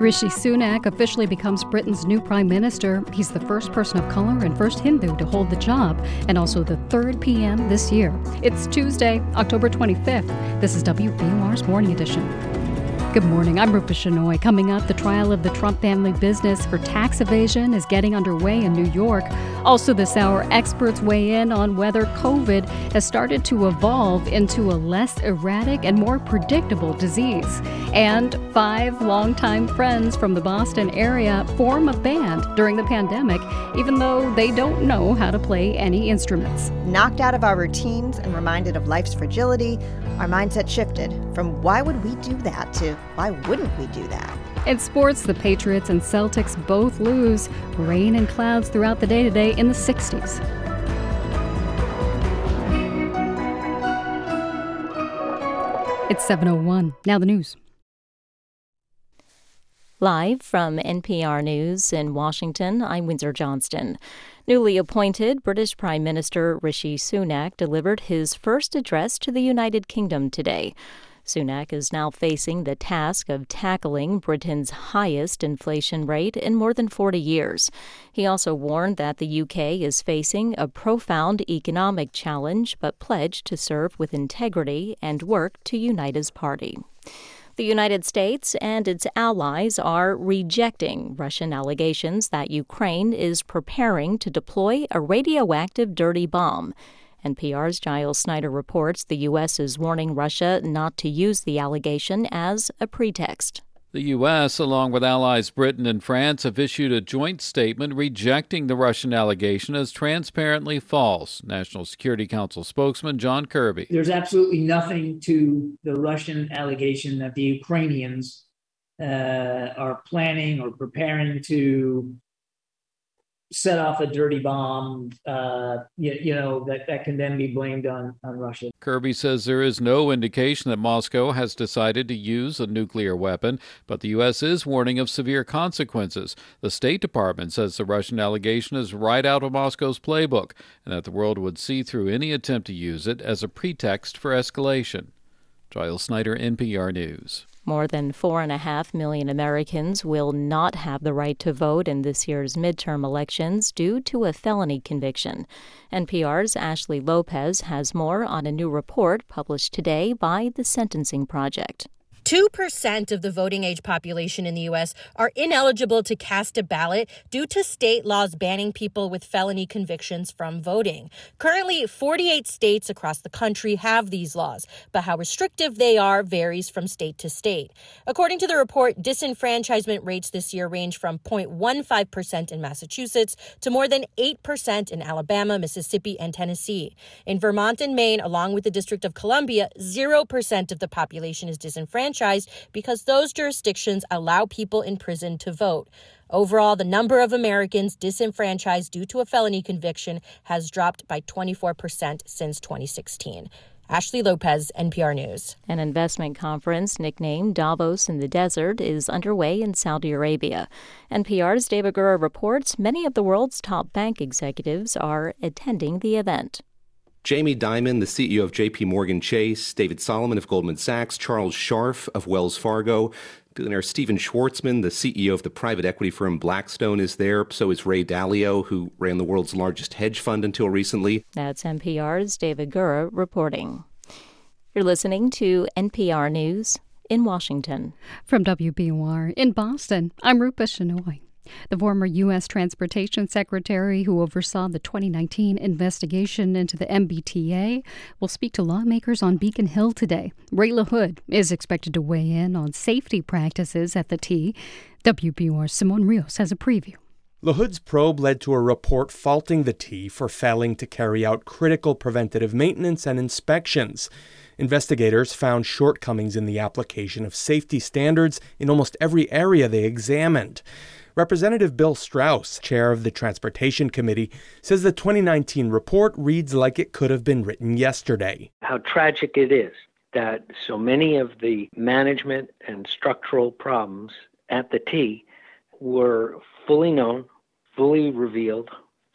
Rishi Sunak officially becomes Britain's new prime minister. He's the first person of color and first Hindu to hold the job, and also the third PM this year. It's Tuesday, October 25th. This is WBUR's Morning Edition. Good morning, I'm Rupa Shenoy. Coming up, the trial of the Trump family business for tax evasion is getting underway in New York. Also this hour, experts weigh in on whether COVID has started to evolve into a less erratic and more predictable disease. And five longtime friends from the Boston area form a band during the pandemic, even though they don't know how to play any instruments. Knocked out of our routines and reminded of life's fragility, our mindset shifted from why would we do that to why wouldn't we do that? In sports, the Patriots and Celtics both lose. Rain and clouds throughout the day today in the 60s. It's 7:01. Now the news. Live from NPR News in Washington, I'm Windsor Johnston. Newly appointed British Prime Minister Rishi Sunak delivered his first address to the United Kingdom today. Sunak is now facing the task of tackling Britain's highest inflation rate in more than 40 years. He also warned that the UK is facing a profound economic challenge, but pledged to serve with integrity and work to unite his party. The United States and its allies are rejecting Russian allegations that Ukraine is preparing to deploy a radioactive dirty bomb. NPR's Giles Snyder reports the U.S. is warning Russia not to use the allegation as a pretext. The U.S., along with allies Britain and France, have issued a joint statement rejecting the Russian allegation as transparently false. National Security Council spokesman John Kirby. There's absolutely nothing to the Russian allegation that the Ukrainians are planning or preparing to set off a dirty bomb, that can then be blamed on Russia. Kirby says there is no indication that Moscow has decided to use a nuclear weapon, but the U.S. is warning of severe consequences. The State Department says the Russian allegation is right out of Moscow's playbook and that the world would see through any attempt to use it as a pretext for escalation. Giles Snyder, NPR News. More than 4.5 million Americans will not have the right to vote in this year's midterm elections due to a felony conviction. NPR's Ashley Lopez has more on a new report published today by the Sentencing Project. 2% of the voting age population in the U.S. are ineligible to cast a ballot due to state laws banning people with felony convictions from voting. Currently, 48 states across the country have these laws, but how restrictive they are varies from state to state. According to the report, disenfranchisement rates this year range from 0.15% in Massachusetts to more than 8% in Alabama, Mississippi, and Tennessee. In Vermont and Maine, along with the District of Columbia, 0% of the population is disenfranchised, because those jurisdictions allow people in prison to vote. Overall, the number of Americans disenfranchised due to a felony conviction has dropped by 24% since 2016. Ashley Lopez, NPR News. An investment conference nicknamed Davos in the Desert is underway in Saudi Arabia. NPR's Deva Gura reports many of the world's top bank executives are attending the event. Jamie Dimon, the CEO of J.P. Morgan Chase, David Solomon of Goldman Sachs, Charles Scharf of Wells Fargo, billionaire Steven Schwartzman, the CEO of the private equity firm Blackstone, is there. So is Ray Dalio, who ran the world's largest hedge fund until recently. That's NPR's David Gura reporting. You're listening to NPR News in Washington. From WBUR in Boston, I'm Rupa Shenoy. The former U.S. Transportation Secretary who oversaw the 2019 investigation into the MBTA will speak to lawmakers on Beacon Hill today. Ray LaHood is expected to weigh in on safety practices at the T. WBUR's Simone Rios has a preview. LaHood's probe led to a report faulting the T for failing to carry out critical preventative maintenance and inspections. Investigators found shortcomings in the application of safety standards in almost every area they examined. Representative Bill Strauss, chair of the Transportation Committee, says the 2019 report reads like it could have been written yesterday. How tragic it is that so many of the management and structural problems at the T were fully known, fully revealed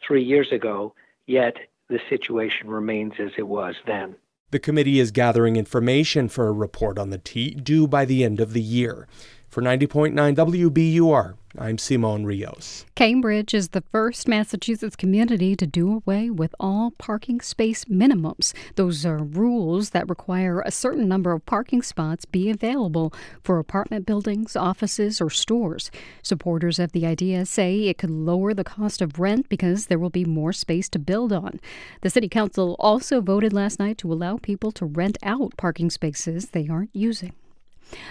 3 years ago, yet the situation remains as it was then. The committee is gathering information for a report on the T due by the end of the year. For 90.9 WBUR, I'm Simone Rios. Cambridge is the first Massachusetts community to do away with all parking space minimums. Those are rules that require a certain number of parking spots be available for apartment buildings, offices, or stores. Supporters of the idea say it could lower the cost of rent because there will be more space to build on. The City Council also voted last night to allow people to rent out parking spaces they aren't using.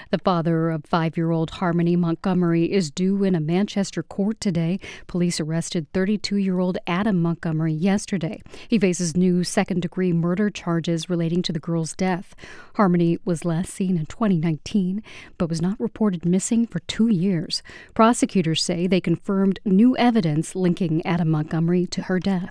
The father of five-year-old Harmony Montgomery is due in a Manchester court today. Police arrested 32-year-old Adam Montgomery yesterday. He faces new second-degree murder charges relating to the girl's death. Harmony was last seen in 2019, but was not reported missing for 2 years. Prosecutors say they confirmed new evidence linking Adam Montgomery to her death.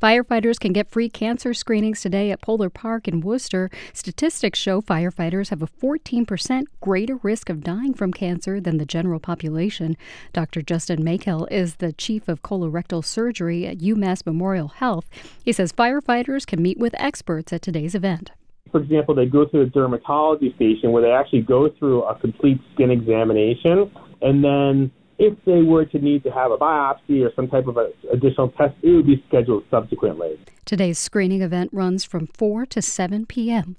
Firefighters can get free cancer screenings today at Polar Park in Worcester. Statistics show firefighters have a 14% greater risk of dying from cancer than the general population. Dr. Justin Makel is the chief of colorectal surgery at UMass Memorial Health. He says firefighters can meet with experts at today's event. For example, they go to a dermatology station where they actually go through a complete skin examination, and then if they were to need to have a biopsy or some type of additional test, it would be scheduled subsequently. Today's screening event runs from 4 to 7 p.m.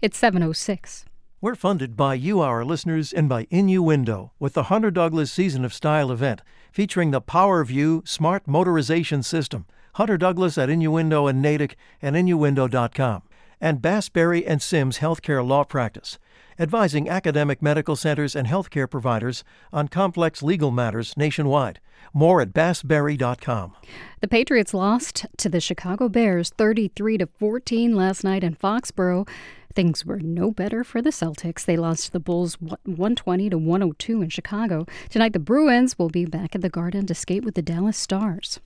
It's 7:06. We're funded by you, our listeners, and by Innuendo with the Hunter Douglas Season of Style event featuring the PowerView Smart Motorization System. Hunter Douglas at Innuendo and Natick and Innuendo.com. And Bass, Berry & Sims Healthcare Law Practice, advising academic medical centers and healthcare providers on complex legal matters nationwide. More at bassberry.com. The Patriots lost to the Chicago Bears 33-14 last night in Foxborough. Things were no better for the Celtics. They lost to the Bulls 120-102 in Chicago. Tonight, the Bruins will be back at the Garden to skate with the Dallas Stars.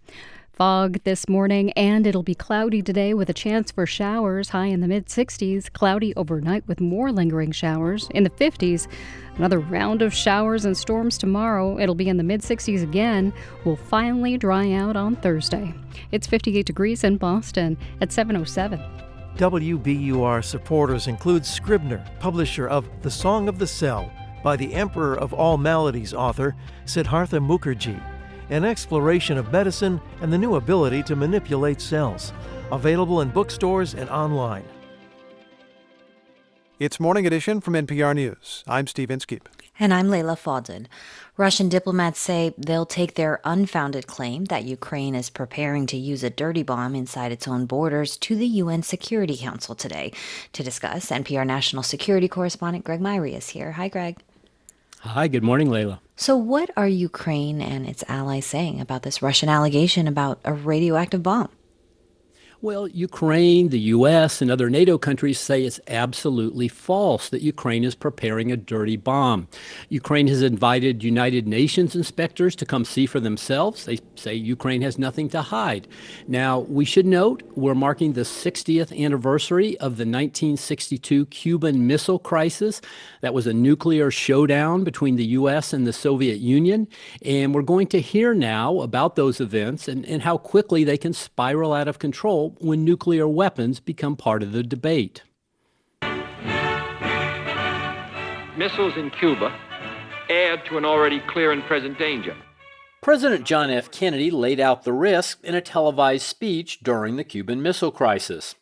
Fog this morning, and it'll be cloudy today with a chance for showers, high in the mid-60s, cloudy overnight with more lingering showers in the 50s. Another round of showers and storms tomorrow. It'll be in the mid-60s again. We'll finally dry out on Thursday. It's 58 degrees in Boston at 7:07. WBUR supporters include Scribner, publisher of The Song of the Cell by the Emperor of All Maladies author Siddhartha Mukherjee, an exploration of medicine and the new ability to manipulate cells. Available in bookstores and online. It's Morning Edition from NPR News. I'm Steve Inskeep. And I'm Leila Fadden. Russian diplomats say they'll take their unfounded claim that Ukraine is preparing to use a dirty bomb inside its own borders to the UN Security Council today. To discuss, NPR National Security Correspondent Greg Myre is here. Hi, Greg. Hi, good morning, Leila. So what are Ukraine and its allies saying about this Russian allegation about a radioactive bomb? Well, Ukraine, the U.S., and other NATO countries say it's absolutely false that Ukraine is preparing a dirty bomb. Ukraine has invited United Nations inspectors to come see for themselves. They say Ukraine has nothing to hide. Now, we should note we're marking the 60th anniversary of the 1962 Cuban Missile Crisis. That was a nuclear showdown between the U.S. and the Soviet Union. And we're going to hear now about those events and how quickly they can spiral out of control when nuclear weapons become part of the debate. Missiles in Cuba add to an already clear and present danger. President John F. Kennedy laid out the risk in a televised speech during the Cuban Missile Crisis.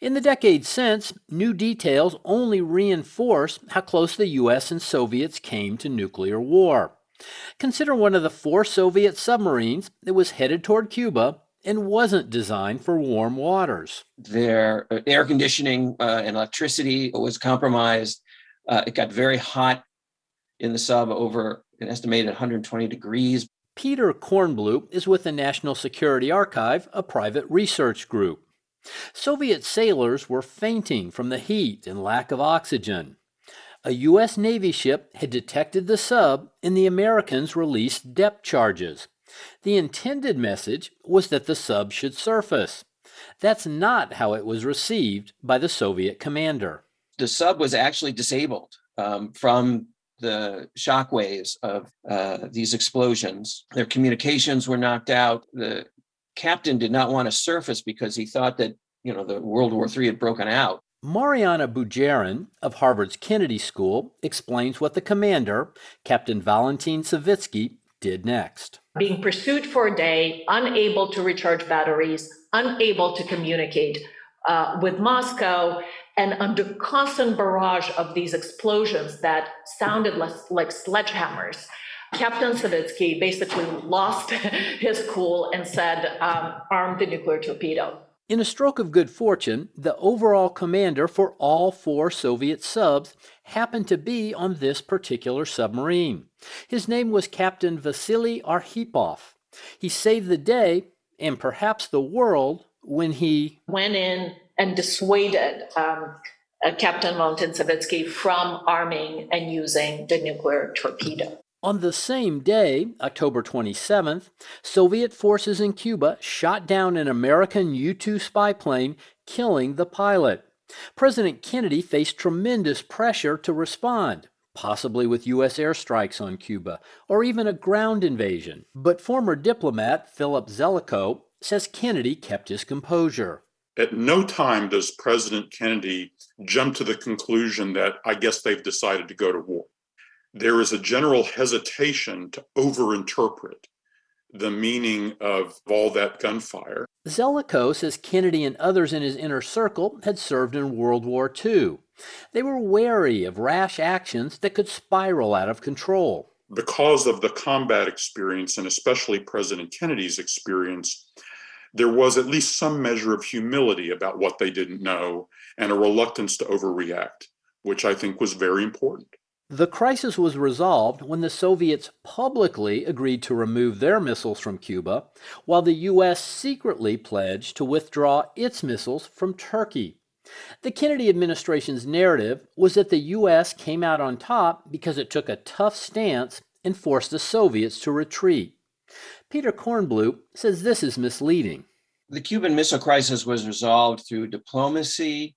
In the decades since, new details only reinforce how close the U.S. and Soviets came to nuclear war. Consider one of the four Soviet submarines that was headed toward Cuba and wasn't designed for warm waters. Their air conditioning and electricity was compromised. It got very hot in the sub, over an estimated 120 degrees. Peter Kornbluh is with the National Security Archive, a private research group. Soviet sailors were fainting from the heat and lack of oxygen. A U.S. Navy ship had detected the sub, and the Americans released depth charges. The intended message was that the sub should surface. That's not how it was received by the Soviet commander. The sub was actually disabled from the shock waves of these explosions. Their communications were knocked out. The captain did not want to surface because he thought that, you know, the World War III had broken out. Mariana Bujarin of Harvard's Kennedy School explains what the commander, Captain Valentin Savitsky, did next. Being pursued for a day, unable to recharge batteries, unable to communicate with Moscow, and under constant barrage of these explosions that sounded like sledgehammers, Captain Savitsky basically lost his cool and said, arm the nuclear torpedo. In a stroke of good fortune, the overall commander for all four Soviet subs happened to be on this particular submarine. His name was Captain Vasily Arkhipov. He saved the day, and perhaps the world, when he went in and dissuaded Captain Valentin Savitsky from arming and using the nuclear torpedo. On the same day, October 27th, Soviet forces in Cuba shot down an American U-2 spy plane, killing the pilot. President Kennedy faced tremendous pressure to respond, possibly with U.S. airstrikes on Cuba, or even a ground invasion. But former diplomat Philip Zelikow says Kennedy kept his composure. At no time does President Kennedy jump to the conclusion that, I guess they've decided to go to war. There is a general hesitation to overinterpret the meaning of all that gunfire. Zelikow says Kennedy and others in his inner circle had served in World War II. They were wary of rash actions that could spiral out of control. Because of the combat experience, and especially President Kennedy's experience, there was at least some measure of humility about what they didn't know and a reluctance to overreact, which I think was very important. The crisis was resolved when the Soviets publicly agreed to remove their missiles from Cuba, while the U.S. secretly pledged to withdraw its missiles from Turkey. The Kennedy administration's narrative was that the U.S. came out on top because it took a tough stance and forced the Soviets to retreat. Peter Kornbluh says this is misleading. The Cuban Missile Crisis was resolved through diplomacy,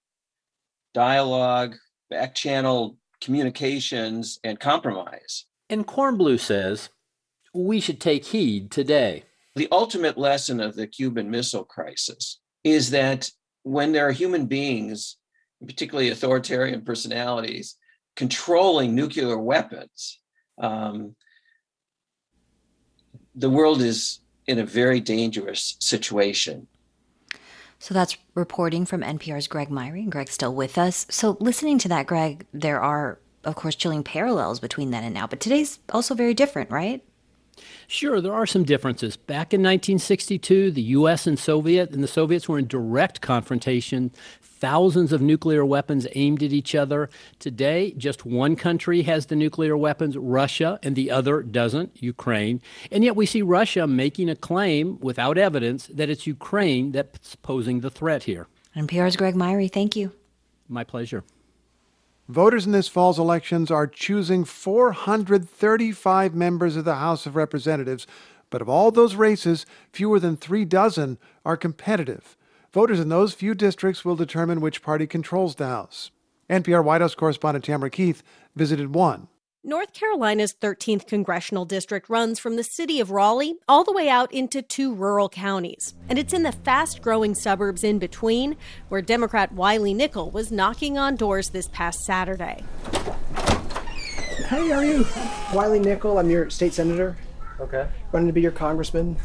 dialogue, back-channel communications, and compromise. And Kornbluh says, we should take heed today. The ultimate lesson of the Cuban Missile Crisis is that when there are human beings, particularly authoritarian personalities, controlling nuclear weapons, the world is in a very dangerous situation. So that's reporting from NPR's Greg Myre, and Greg's still with us. So listening to that, Greg, there are, of course, chilling parallels between then and now, but today's also very different, right? Sure, there are some differences. Back in 1962, the U.S. and the Soviets were in direct confrontation. Thousands of nuclear weapons aimed at each other. Today, just one country has the nuclear weapons, Russia, and the other doesn't, Ukraine. And yet we see Russia making a claim without evidence that it's Ukraine that's posing the threat here. NPR's Greg Myre, thank you. My pleasure. Voters in this fall's elections are choosing 435 members of the House of Representatives, but of all those races, fewer than 3 dozen are competitive. Voters in those few districts will determine which party controls the House. NPR White House correspondent Tamara Keith visited one. North Carolina's 13th congressional district runs from the city of Raleigh all the way out into 2 rural counties. And it's in the fast-growing suburbs in between where Democrat Wiley Nickel was knocking on doors this past Saturday. Hey, how are you? Wiley Nickel, I'm your state senator. Okay. Running to be your congressman.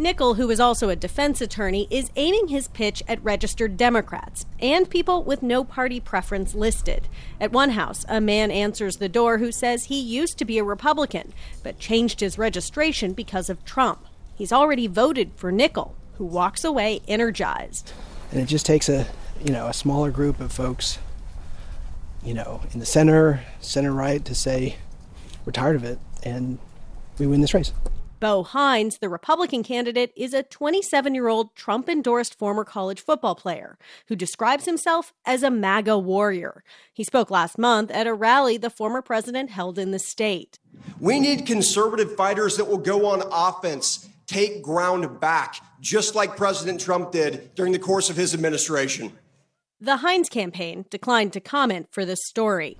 Nickel, who is also a defense attorney, is aiming his pitch at registered Democrats and people with no party preference listed. At one house, a man answers the door who says he used to be a Republican, but changed his registration because of Trump. He's already voted for Nickel, who walks away energized. And it just takes a smaller group of folks, in the center right to say, we're tired of it, and we win this race. Bo Hines, the Republican candidate, is a 27-year-old Trump-endorsed former college football player who describes himself as a MAGA warrior. He spoke last month at a rally the former president held in the state. We need conservative fighters that will go on offense, take ground back, just like President Trump did during the course of his administration. The Hines campaign declined to comment for this story.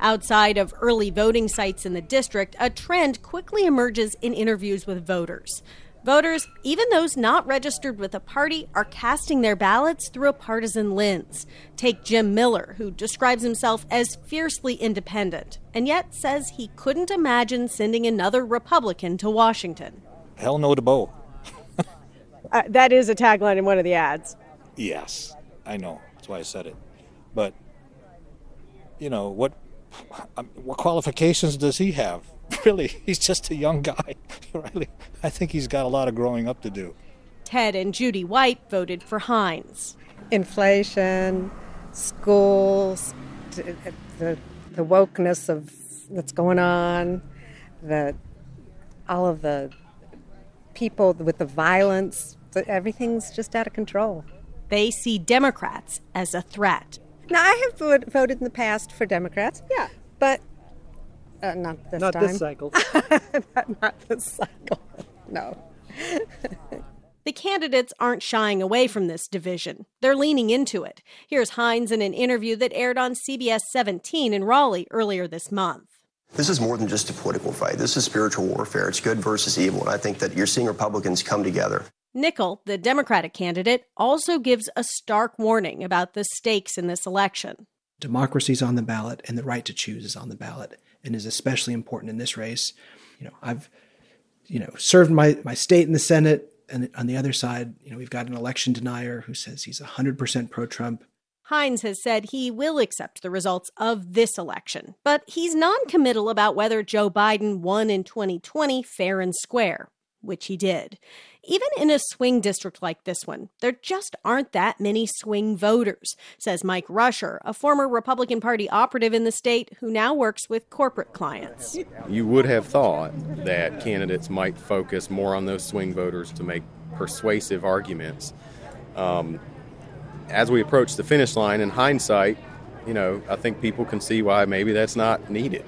Outside of early voting sites in the district, a trend quickly emerges in interviews with voters. Voters, even those not registered with a party, are casting their ballots through a partisan lens. Take Jim Miller, who describes himself as fiercely independent, and yet says he couldn't imagine sending another Republican to Washington. Hell no to Bo. That is a tagline in one of the ads. Yes, I know. That's why I said it. But, you know, what qualifications does he have? Really, he's just a young guy. Really, I think he's got a lot of growing up to do. Ted and Judy White voted for Hines. Inflation, schools, the wokeness of what's going on, all of the people with the violence, everything's just out of control. They see Democrats as a threat. Now, I have voted in the past for Democrats, yeah, but not this time. Not this cycle. not this cycle, no. The candidates aren't shying away from this division. They're leaning into it. Here's Hines in an interview that aired on CBS 17 in Raleigh earlier this month. This is more than just a political fight. This is spiritual warfare. It's good versus evil, and I think that you're seeing Republicans come together. Nickel, the Democratic candidate, also gives a stark warning about the stakes in this election. Democracy's on the ballot, and the right to choose is on the ballot, and is especially important in this race. You know, I've, served my state in the Senate, and on the other side, we've got an election denier who says he's 100% pro-Trump. Hines has said he will accept the results of this election, but he's noncommittal about whether Joe Biden won in 2020 fair and square, which he did. Even in a swing district like this one, there just aren't that many swing voters, says Mike Rusher, a former Republican Party operative in the state who now works with corporate clients. You would have thought that candidates might focus more on those swing voters to make persuasive arguments. As we approach the finish line, in hindsight, I think people can see why maybe that's not needed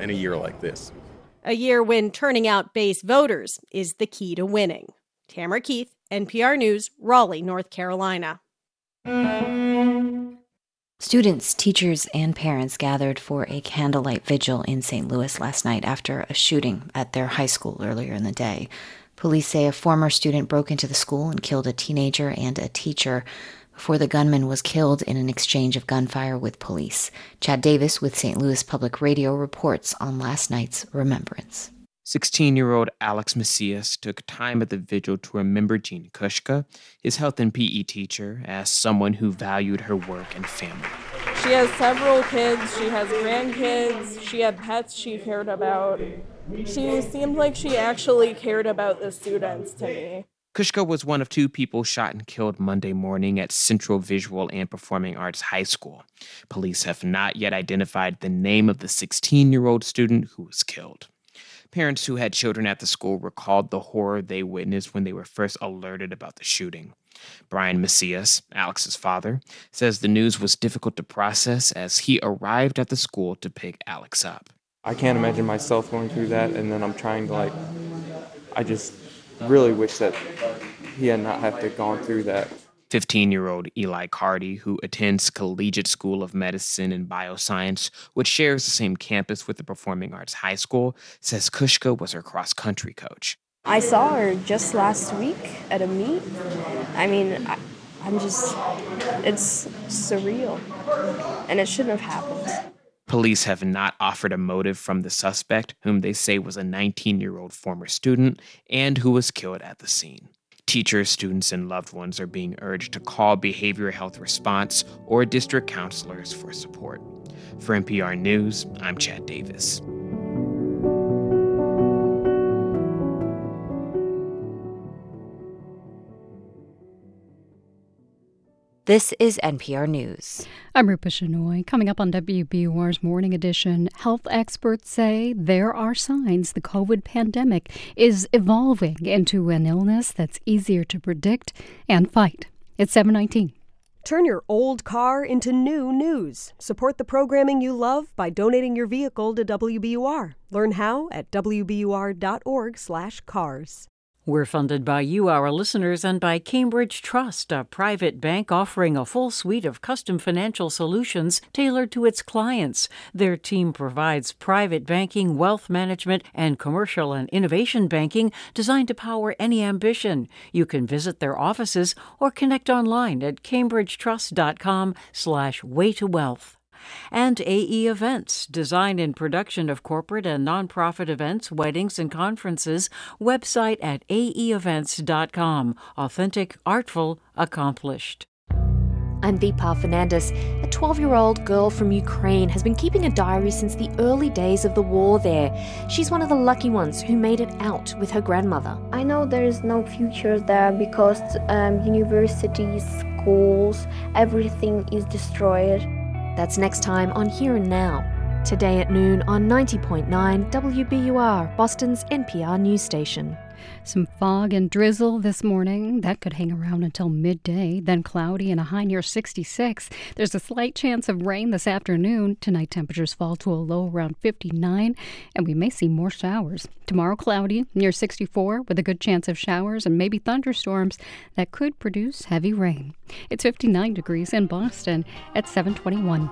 in a year like this. A year when turning out base voters is the key to winning. Tamara Keith, NPR News, Raleigh, North Carolina. Students, teachers, and parents gathered for a candlelight vigil in St. Louis last night after a shooting at their high school earlier in the day. Police say a former student broke into the school and killed a teenager and a teacher before the gunman was killed in an exchange of gunfire with police. Chad Davis with St. Louis Public Radio reports on last night's remembrance. 16-year-old Alex Macias took time at the vigil to remember Jean Kushka, his health and PE teacher, as someone who valued her work and family. She has several kids. She has grandkids. She had pets she cared about. She seemed like she actually cared about the students to me. Kushka was one of two people shot and killed Monday morning at Central Visual and Performing Arts High School. Police have not yet identified the name of the 16-year-old student who was killed. Parents who had children at the school recalled the horror they witnessed when they were first alerted about the shooting. Brian Macias, Alex's father, says the news was difficult to process as he arrived at the school to pick Alex up. I can't imagine myself going through that, and then I'm trying to, I just really wish that he had not have to gone through that. 15-year-old Eli Cardy, who attends Collegiate School of Medicine and Bioscience, which shares the same campus with the Performing Arts High School, says Kushka was her cross-country coach. I saw her just last week at a meet. I mean, I'm just, it's surreal, and it shouldn't have happened. Police have not offered a motive from the suspect, whom they say was a 19-year-old former student and who was killed at the scene. Teachers, students, and loved ones are being urged to call Behavioral Health Response or district counselors for support. For NPR News, I'm Chad Davis. This is NPR News. I'm Rupa Shenoy. Coming up on WBUR's Morning Edition, health experts say there are signs the COVID pandemic is evolving into an illness that's easier to predict and fight. It's 7:19. Turn your old car into new news. Support the programming you love by donating your vehicle to WBUR. Learn how at WBUR.org/cars. We're funded by you, our listeners, and by Cambridge Trust, a private bank offering a full suite of custom financial solutions tailored to its clients. Their team provides private banking, wealth management, and commercial and innovation banking designed to power any ambition. You can visit their offices or connect online at cambridgetrust.com/way to wealth. And AE Events, design and production of corporate and nonprofit events, weddings, and conferences. Website at aeevents.com. Authentic, artful, accomplished. I'm Deepa Fernandes. A 12-year-old girl from Ukraine has been keeping a diary since the early days of the war there. She's one of the lucky ones who made it out with her grandmother. I know there is no future there because universities, schools, everything is destroyed. That's next time on Here and Now. Today at noon on 90.9 WBUR, Boston's NPR news station. Some fog and drizzle this morning. That could hang around until midday, then cloudy and a high near 66. There's a slight chance of rain this afternoon. Tonight, temperatures fall to a low around 59, and we may see more showers. Tomorrow, cloudy near 64 with a good chance of showers and maybe thunderstorms that could produce heavy rain. It's 59 degrees in Boston at 7:21.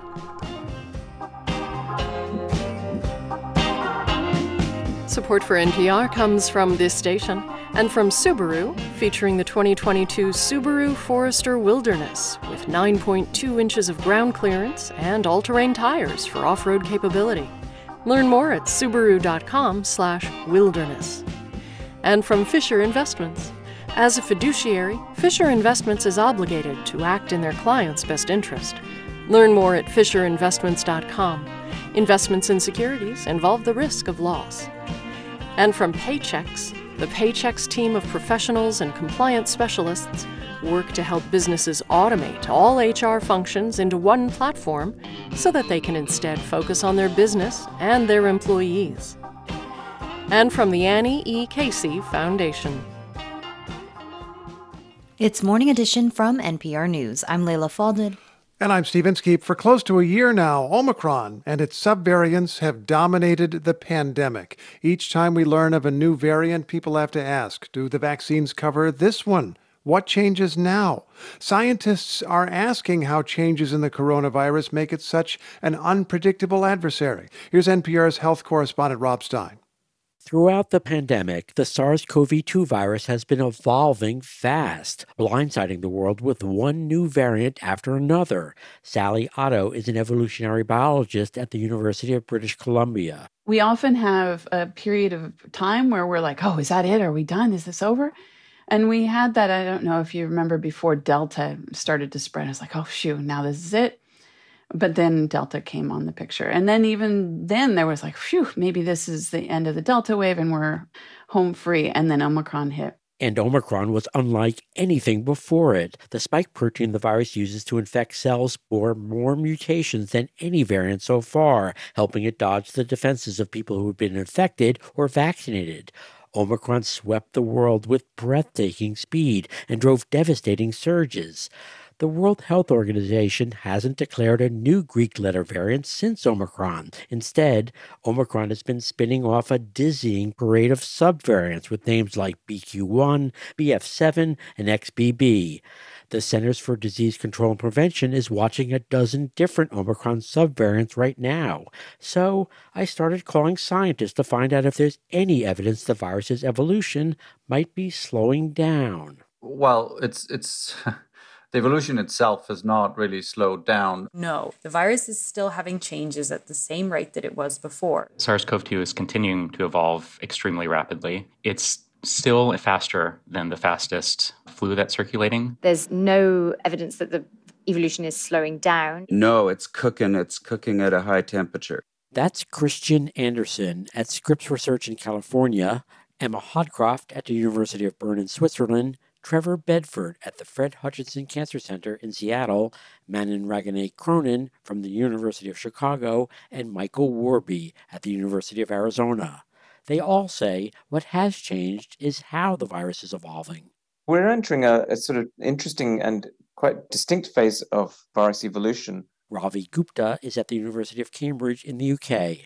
Support for NPR comes from this station and from Subaru, featuring the 2022 Subaru Forester Wilderness with 9.2 inches of ground clearance and all-terrain tires for off-road capability. Learn more at subaru.com/wilderness. And from Fisher Investments. As a fiduciary, Fisher Investments is obligated to act in their clients' best interest. Learn more at fisherinvestments.com. Investments in securities involve the risk of loss. And from Paychex, the Paychex team of professionals and compliance specialists work to help businesses automate all HR functions into one platform so that they can instead focus on their business and their employees. And from the Annie E. Casey Foundation. It's Morning Edition from NPR News. I'm Leila Faldin. And I'm Steve Inskeep. For close to a year now, Omicron and its subvariants have dominated the pandemic. Each time we learn of a new variant, people have to ask, do the vaccines cover this one? What changes now? Scientists are asking how changes in the coronavirus make it such an unpredictable adversary. Here's NPR's health correspondent Rob Stein. Throughout the pandemic, the SARS-CoV-2 virus has been evolving fast, blindsiding the world with one new variant after another. Sally Otto is an evolutionary biologist at the University of British Columbia. We often have a period of time where we're like, oh, is that it? Are we done? Is this over? And we had that, I don't know if you remember, before Delta started to spread. I was like, oh, shoot, now this is it. But then Delta came on the picture. And then even then there was like, phew, maybe this is the end of the Delta wave and we're home free. And then Omicron hit. And Omicron was unlike anything before it. The spike protein the virus uses to infect cells bore more mutations than any variant so far, helping it dodge the defenses of people who had been infected or vaccinated. Omicron swept the world with breathtaking speed and drove devastating surges. The World Health Organization hasn't declared a new Greek letter variant since Omicron. Instead, Omicron has been spinning off a dizzying parade of subvariants with names like BQ1, BF7, and XBB. The Centers for Disease Control and Prevention is watching a dozen different Omicron subvariants right now. So I started calling scientists to find out if there's any evidence the virus's evolution might be slowing down. Well, it's the evolution itself has not really slowed down. No, the virus is still having changes at the same rate that it was before. SARS-CoV-2 is continuing to evolve extremely rapidly. It's still faster than the fastest flu that's circulating. There's no evidence that the evolution is slowing down. No, it's cooking. It's cooking at a high temperature. That's Christian Anderson at Scripps Research in California, Emma Hodcroft at the University of Bern in Switzerland, Trevor Bedford at the Fred Hutchinson Cancer Center in Seattle, Manon Ragonnet-Cronin from the University of Chicago, and Michael Warby at the University of Arizona. They all say what has changed is how the virus is evolving. We're entering a sort of interesting and quite distinct phase of virus evolution. Ravi Gupta is at the University of Cambridge in the UK.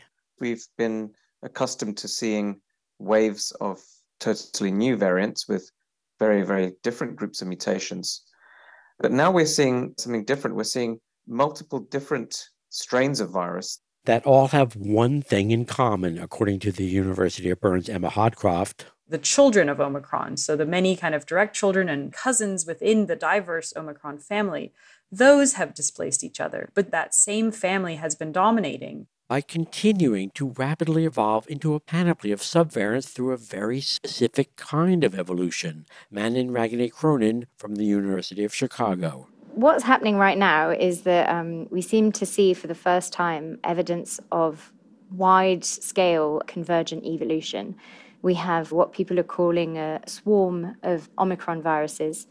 We've been accustomed to seeing waves of totally new variants with very, very different groups of mutations. But now we're seeing something different. We're seeing multiple different strains of virus that all have one thing in common, according to the University of Burn's Emma Hodcroft. The children of Omicron, so the many kind of direct children and cousins within the diverse Omicron family, those have displaced each other, but that same family has been dominating. By continuing to rapidly evolve into a panoply of subvariants through a very specific kind of evolution. Manon Ragonnet-Cronin from the University of Chicago. What's happening right now is that we seem to see for the first time evidence of wide-scale convergent evolution. We have what people are calling a swarm of Omicron viruses,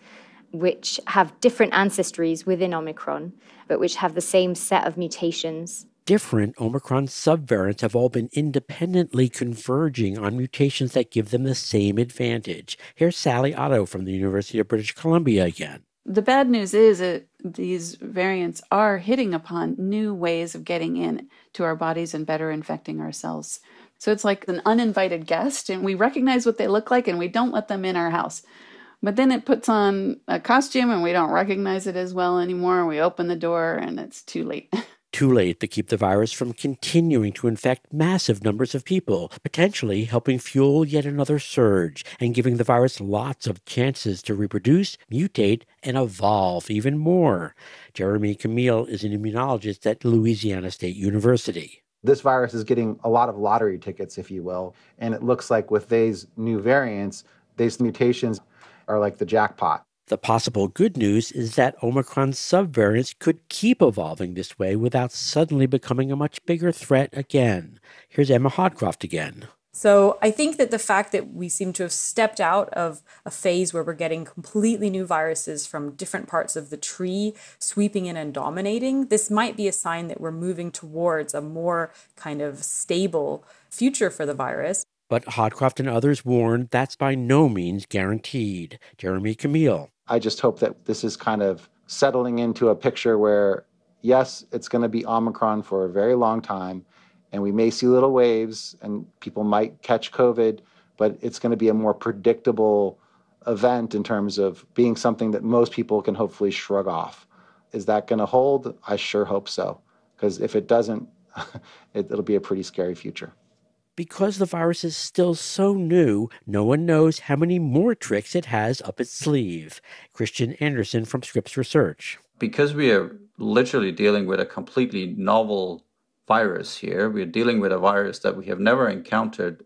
which have different ancestries within Omicron, but which have the same set of mutations. Different Omicron subvariants have all been independently converging on mutations that give them the same advantage. Here's Sally Otto from the University of British Columbia again. The bad news is that these variants are hitting upon new ways of getting in to our bodies and better infecting our cells. So it's like an uninvited guest, and we recognize what they look like, and we don't let them in our house. But then it puts on a costume, and we don't recognize it as well anymore. We open the door, and it's too late. Too late to keep the virus from continuing to infect massive numbers of people, potentially helping fuel yet another surge and giving the virus lots of chances to reproduce, mutate, and evolve even more. Jeremy Camille is an immunologist at Louisiana State University. This virus is getting a lot of lottery tickets, if you will, and it looks like with these new variants, these mutations are like the jackpot. The possible good news is that Omicron subvariants could keep evolving this way without suddenly becoming a much bigger threat again. Here's Emma Hodcroft again. So I think that the fact that we seem to have stepped out of a phase where we're getting completely new viruses from different parts of the tree, sweeping in and dominating, this might be a sign that we're moving towards a more kind of stable future for the virus. But Hodcroft and others warned that's by no means guaranteed. Jeremy Camille. I just hope that this is kind of settling into a picture where, yes, it's going to be Omicron for a very long time, and we may see little waves, and people might catch COVID, but it's going to be a more predictable event in terms of being something that most people can hopefully shrug off. Is that going to hold? I sure hope so, because if it doesn't, it'll be a pretty scary future. Because the virus is still so new, no one knows how many more tricks it has up its sleeve. Christian Anderson from Scripps Research. Because we are literally dealing with a completely novel virus here, we're dealing with a virus that we have never encountered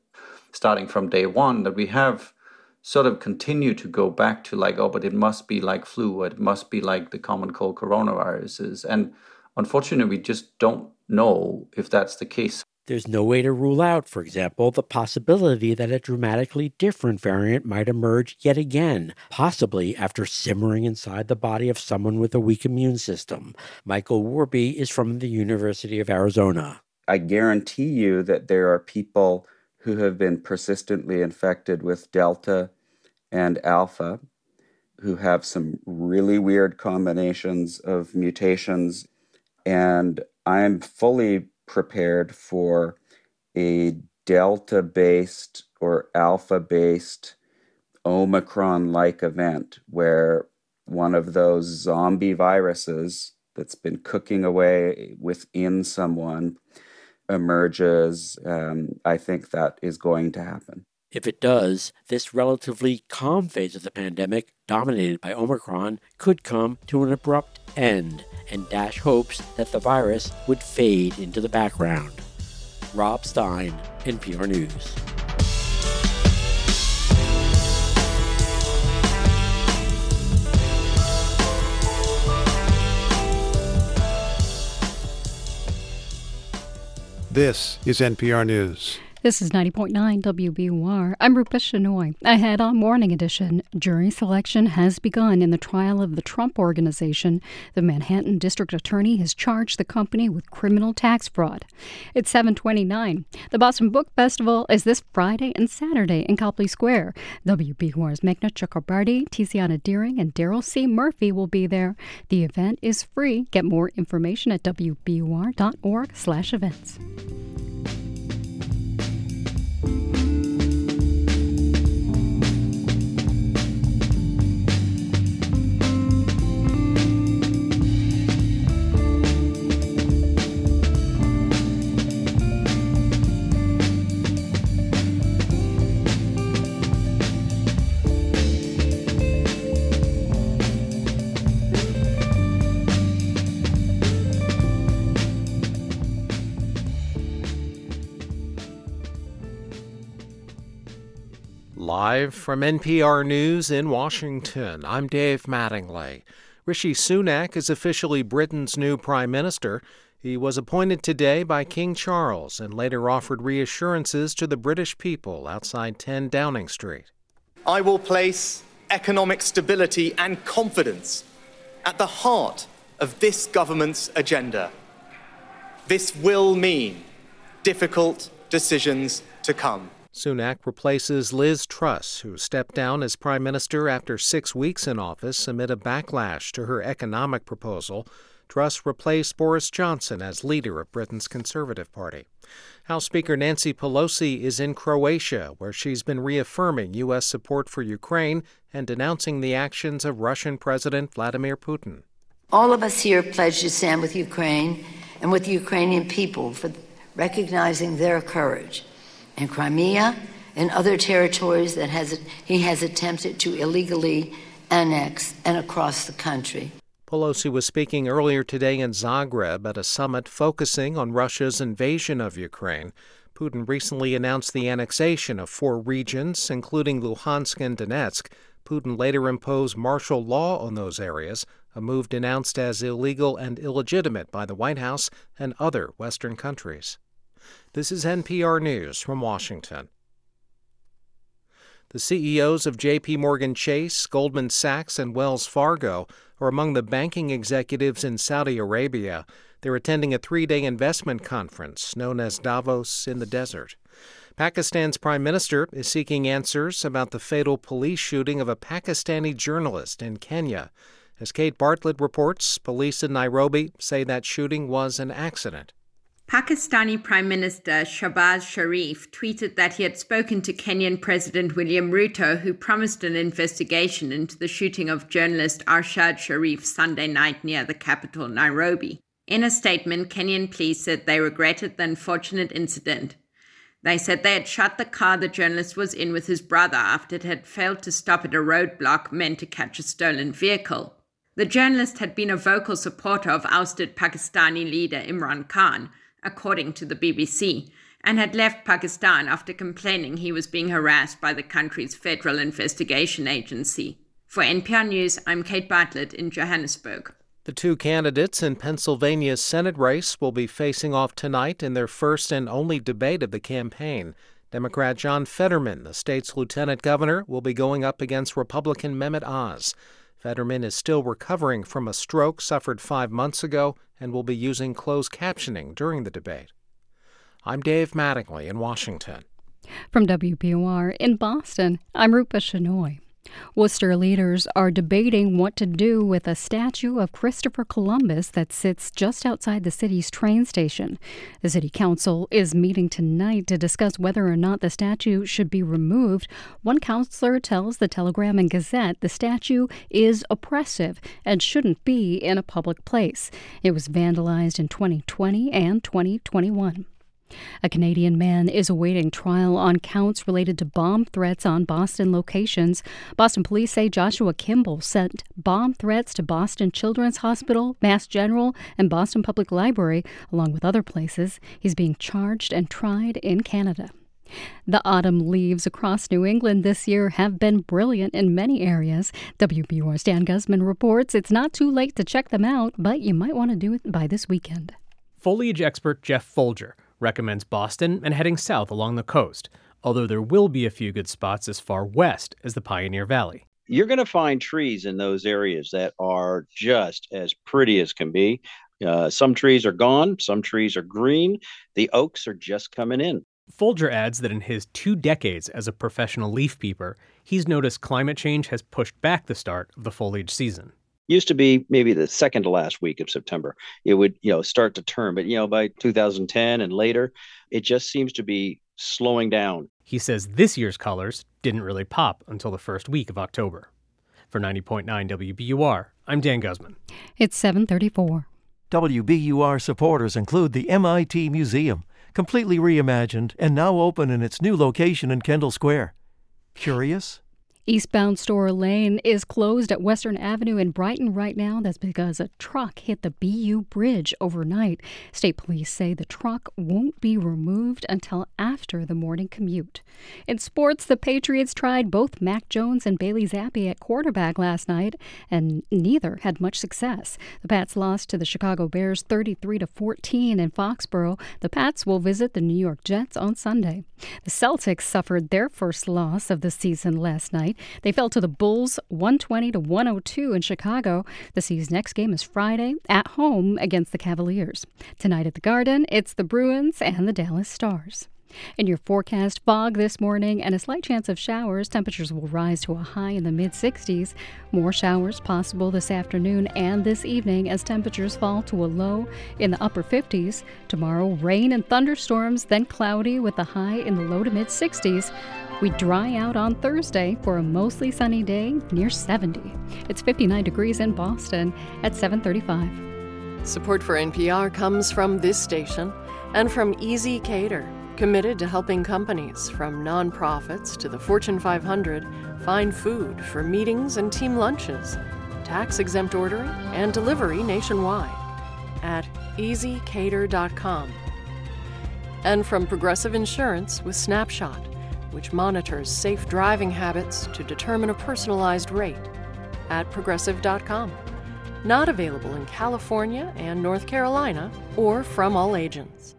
starting from day one, that we have sort of continued to go back to like, oh, but it must be like flu, or it must be like the common cold coronaviruses. And unfortunately, we just don't know if that's the case. There's no way to rule out, for example, the possibility that a dramatically different variant might emerge yet again, possibly after simmering inside the body of someone with a weak immune system. Michael Warby is from the University of Arizona. I guarantee you that there are people who have been persistently infected with Delta and Alpha, who have some really weird combinations of mutations, and I'm fully prepared for a Delta-based or Alpha-based Omicron-like event where one of those zombie viruses that's been cooking away within someone emerges. I think that is going to happen. If it does, this relatively calm phase of the pandemic, dominated by Omicron, could come to an abrupt end and dash hopes that the virus would fade into the background. Rob Stein, NPR News. This is NPR News. This is 90.9 WBUR. I'm Rupa Shenoy. Ahead on Morning Edition, jury selection has begun in the trial of the Trump Organization. The Manhattan District Attorney has charged the company with criminal tax fraud. It's 7:29. The Boston Book Festival is this Friday and Saturday in Copley Square. WBUR's Meghna Chakrabarty, Tiziana Deering, and Daryl C. Murphy will be there. The event is free. Get more information at WBUR.org/events. Live from NPR News in Washington, I'm Dave Mattingly. Rishi Sunak is officially Britain's new prime minister. He was appointed today by King Charles and later offered reassurances to the British people outside 10 Downing Street. I will place economic stability and confidence at the heart of this government's agenda. This will mean difficult decisions to come. Sunak replaces Liz Truss, who stepped down as prime minister after 6 weeks in office amid a backlash to her economic proposal. Truss replaced Boris Johnson as leader of Britain's Conservative Party. House Speaker Nancy Pelosi is in Croatia, where she's been reaffirming U.S. support for Ukraine and denouncing the actions of Russian President Vladimir Putin. All of us here pledge to stand with Ukraine and with the Ukrainian people for recognizing their courage. In Crimea and other territories that he has attempted to illegally annex and across the country. Pelosi was speaking earlier today in Zagreb at a summit focusing on Russia's invasion of Ukraine. Putin recently announced the annexation of 4 regions, including Luhansk and Donetsk. Putin later imposed martial law on those areas, a move denounced as illegal and illegitimate by the White House and other Western countries. This is NPR News from Washington. The CEOs of J.P. Morgan Chase, Goldman Sachs, and Wells Fargo are among the banking executives in Saudi Arabia. They're attending a 3-day investment conference known as Davos in the Desert. Pakistan's prime minister is seeking answers about the fatal police shooting of a Pakistani journalist in Kenya. As Kate Bartlett reports, police in Nairobi say that shooting was an accident. Pakistani Prime Minister Shahbaz Sharif tweeted that he had spoken to Kenyan President William Ruto, who promised an investigation into the shooting of journalist Arshad Sharif Sunday night near the capital, Nairobi. In a statement, Kenyan police said they regretted the unfortunate incident. They said they had shot the car the journalist was in with his brother after it had failed to stop at a roadblock meant to catch a stolen vehicle. The journalist had been a vocal supporter of ousted Pakistani leader Imran Khan, according to the BBC, and had left Pakistan after complaining he was being harassed by the country's Federal Investigation Agency. For NPR News, I'm Kate Bartlett in Johannesburg. The two candidates in Pennsylvania's Senate race will be facing off tonight in their first and only debate of the campaign. Democrat John Fetterman, the state's lieutenant governor, will be going up against Republican Mehmet Oz. Fetterman is still recovering from a stroke suffered 5 months ago and will be using closed captioning during the debate. I'm Dave Mattingly in Washington. From WBUR in Boston, I'm Rupa Shenoy. Worcester leaders are debating what to do with a statue of Christopher Columbus that sits just outside the city's train station. The city council is meeting tonight to discuss whether or not the statue should be removed. One councilor tells the Telegram and Gazette the statue is oppressive and shouldn't be in a public place. It was vandalized in 2020 and 2021. A Canadian man is awaiting trial on counts related to bomb threats on Boston locations. Boston police say Joshua Kimball sent bomb threats to Boston Children's Hospital, Mass General, and Boston Public Library, along with other places. He's being charged and tried in Canada. The autumn leaves across New England this year have been brilliant in many areas. WBUR's Dan Guzman reports it's not too late to check them out, but you might want to do it by this weekend. Foliage expert Jeff Folger recommends Boston and heading south along the coast, although there will be a few good spots as far west as the Pioneer Valley. You're going to find trees in those areas that are just as pretty as can be. Some trees are gone, some trees are green. The oaks are just coming in. Folger adds that in his 2 decades as a professional leaf peeper, he's noticed climate change has pushed back the start of the foliage season. Used to be maybe the second to last week of September, it would, start to turn. But, by 2010 and later, it just seems to be slowing down. He says this year's colors didn't really pop until the first week of October. For 90.9 WBUR, I'm Dan Guzman. It's 7:34. WBUR supporters include the MIT Museum, completely reimagined and now open in its new location in Kendall Square. Curious? Eastbound Store Lane is closed at Western Avenue in Brighton right now. That's because a truck hit the BU Bridge overnight. State police say the truck won't be removed until after the morning commute. In sports, the Patriots tried both Mac Jones and Bailey Zappi at quarterback last night, and neither had much success. The Pats lost to the Chicago Bears 33-14 in Foxborough. The Pats will visit the New York Jets on Sunday. The Celtics suffered their first loss of the season last night. They fell to the Bulls 120-102 in Chicago. The C's next game is Friday at home against the Cavaliers. Tonight at the Garden, it's the Bruins and the Dallas Stars. In your forecast, fog this morning and a slight chance of showers. Temperatures will rise to a high in the mid-60s. More showers possible this afternoon and this evening as temperatures fall to a low in the upper 50s. Tomorrow, rain and thunderstorms, then cloudy with a high in the low to mid-60s. We dry out on Thursday for a mostly sunny day near 70. It's 59 degrees in Boston at 7:35. Support for NPR comes from this station and from Easy Cater, committed to helping companies from nonprofits to the Fortune 500 find food for meetings and team lunches, tax-exempt ordering and delivery nationwide at easycater.com. And from Progressive Insurance with Snapshot, which monitors safe driving habits to determine a personalized rate at progressive.com. Not available in California and North Carolina or from all agents.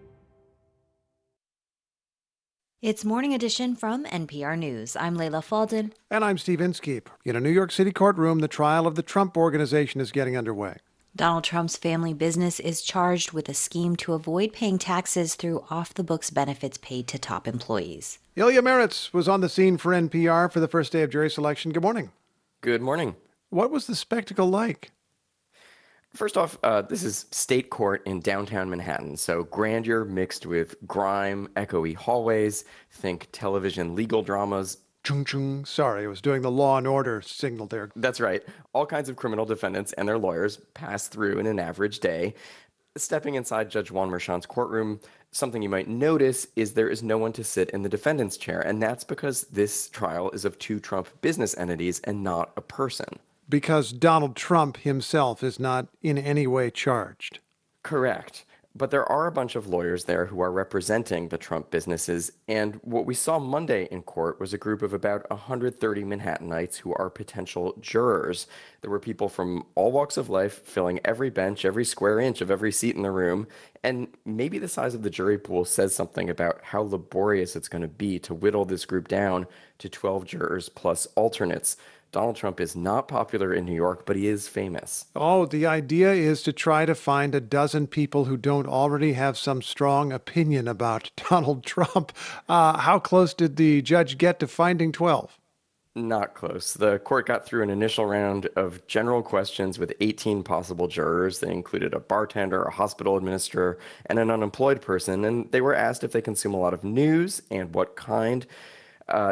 It's Morning Edition from NPR News. I'm Leila Falden. And I'm Steve Inskeep. In a New York City courtroom, the trial of the Trump Organization is getting underway. Donald Trump's family business is charged with a scheme to avoid paying taxes through off-the-books benefits paid to top employees. Ilya Meritz was on the scene for NPR for the first day of jury selection. Good morning. Good morning. What was the spectacle like? First off, this is state court in downtown Manhattan, so grandeur mixed with grime, echoey hallways, think television legal dramas. Sorry, I was doing the Law and Order signal there. That's right. All kinds of criminal defendants and their lawyers pass through in an average day. Stepping inside Judge Juan Merchan's courtroom, something you might notice is there is no one to sit in the defendant's chair, and that's because this trial is of two Trump business entities and not a person. Because Donald Trump himself is not in any way charged. Correct. But there are a bunch of lawyers there who are representing the Trump businesses, and what we saw Monday in court was a group of about 130 Manhattanites who are potential jurors. There were people from all walks of life filling every bench, every square inch of every seat in the room, and maybe the size of the jury pool says something about how laborious it's going to be to whittle this group down to 12 jurors plus alternates. Donald Trump is not popular in New York, but he is famous. Oh, the idea is to try to find a dozen people who don't already have some strong opinion about Donald Trump. How close did the judge get to finding 12? Not close. The court got through an initial round of general questions with 18 possible jurors. They included a bartender, a hospital administrator, and an unemployed person. And they were asked if they consume a lot of news and what kind.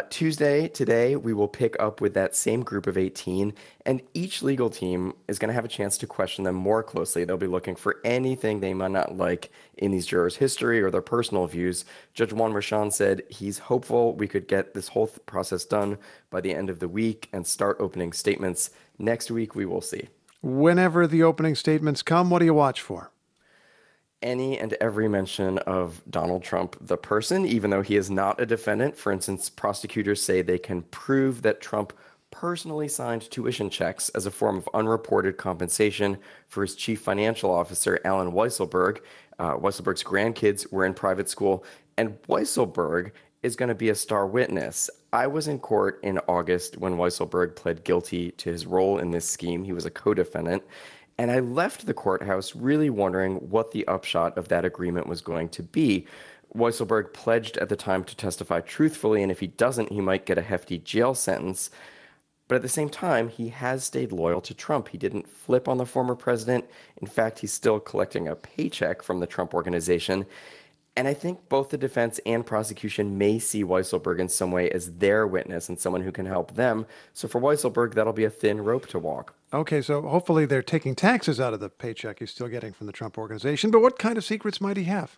Tuesday, today, we will pick up with that same group of 18, and each legal team is going to have a chance to question them more closely. They'll be looking for anything they might not like in these jurors' history or their personal views. Judge Juan Merchan said he's hopeful we could get this whole process done by the end of the week and start opening statements. Next week, we will see. Whenever the opening statements come, what do you watch for? Any and every mention of Donald Trump, the person, even though he is not a defendant. For instance, prosecutors say they can prove that Trump personally signed tuition checks as a form of unreported compensation for his chief financial officer, Alan Weisselberg. Weisselberg's grandkids were in private school, and Weisselberg is going to be a star witness. I was in court in August when Weisselberg pled guilty to his role in this scheme. He was a co-defendant. And I left the courthouse really wondering what the upshot of that agreement was going to be. Weisselberg pledged at the time to testify truthfully, and if he doesn't, he might get a hefty jail sentence. But at the same time, he has stayed loyal to Trump. He didn't flip on the former president. In fact, he's still collecting a paycheck from the Trump Organization. And I think both the defense and prosecution may see Weisselberg in some way as their witness and someone who can help them. So for Weisselberg, that'll be a thin rope to walk. Okay, so hopefully they're taking taxes out of the paycheck he's still getting from the Trump Organization. But what kind of secrets might he have?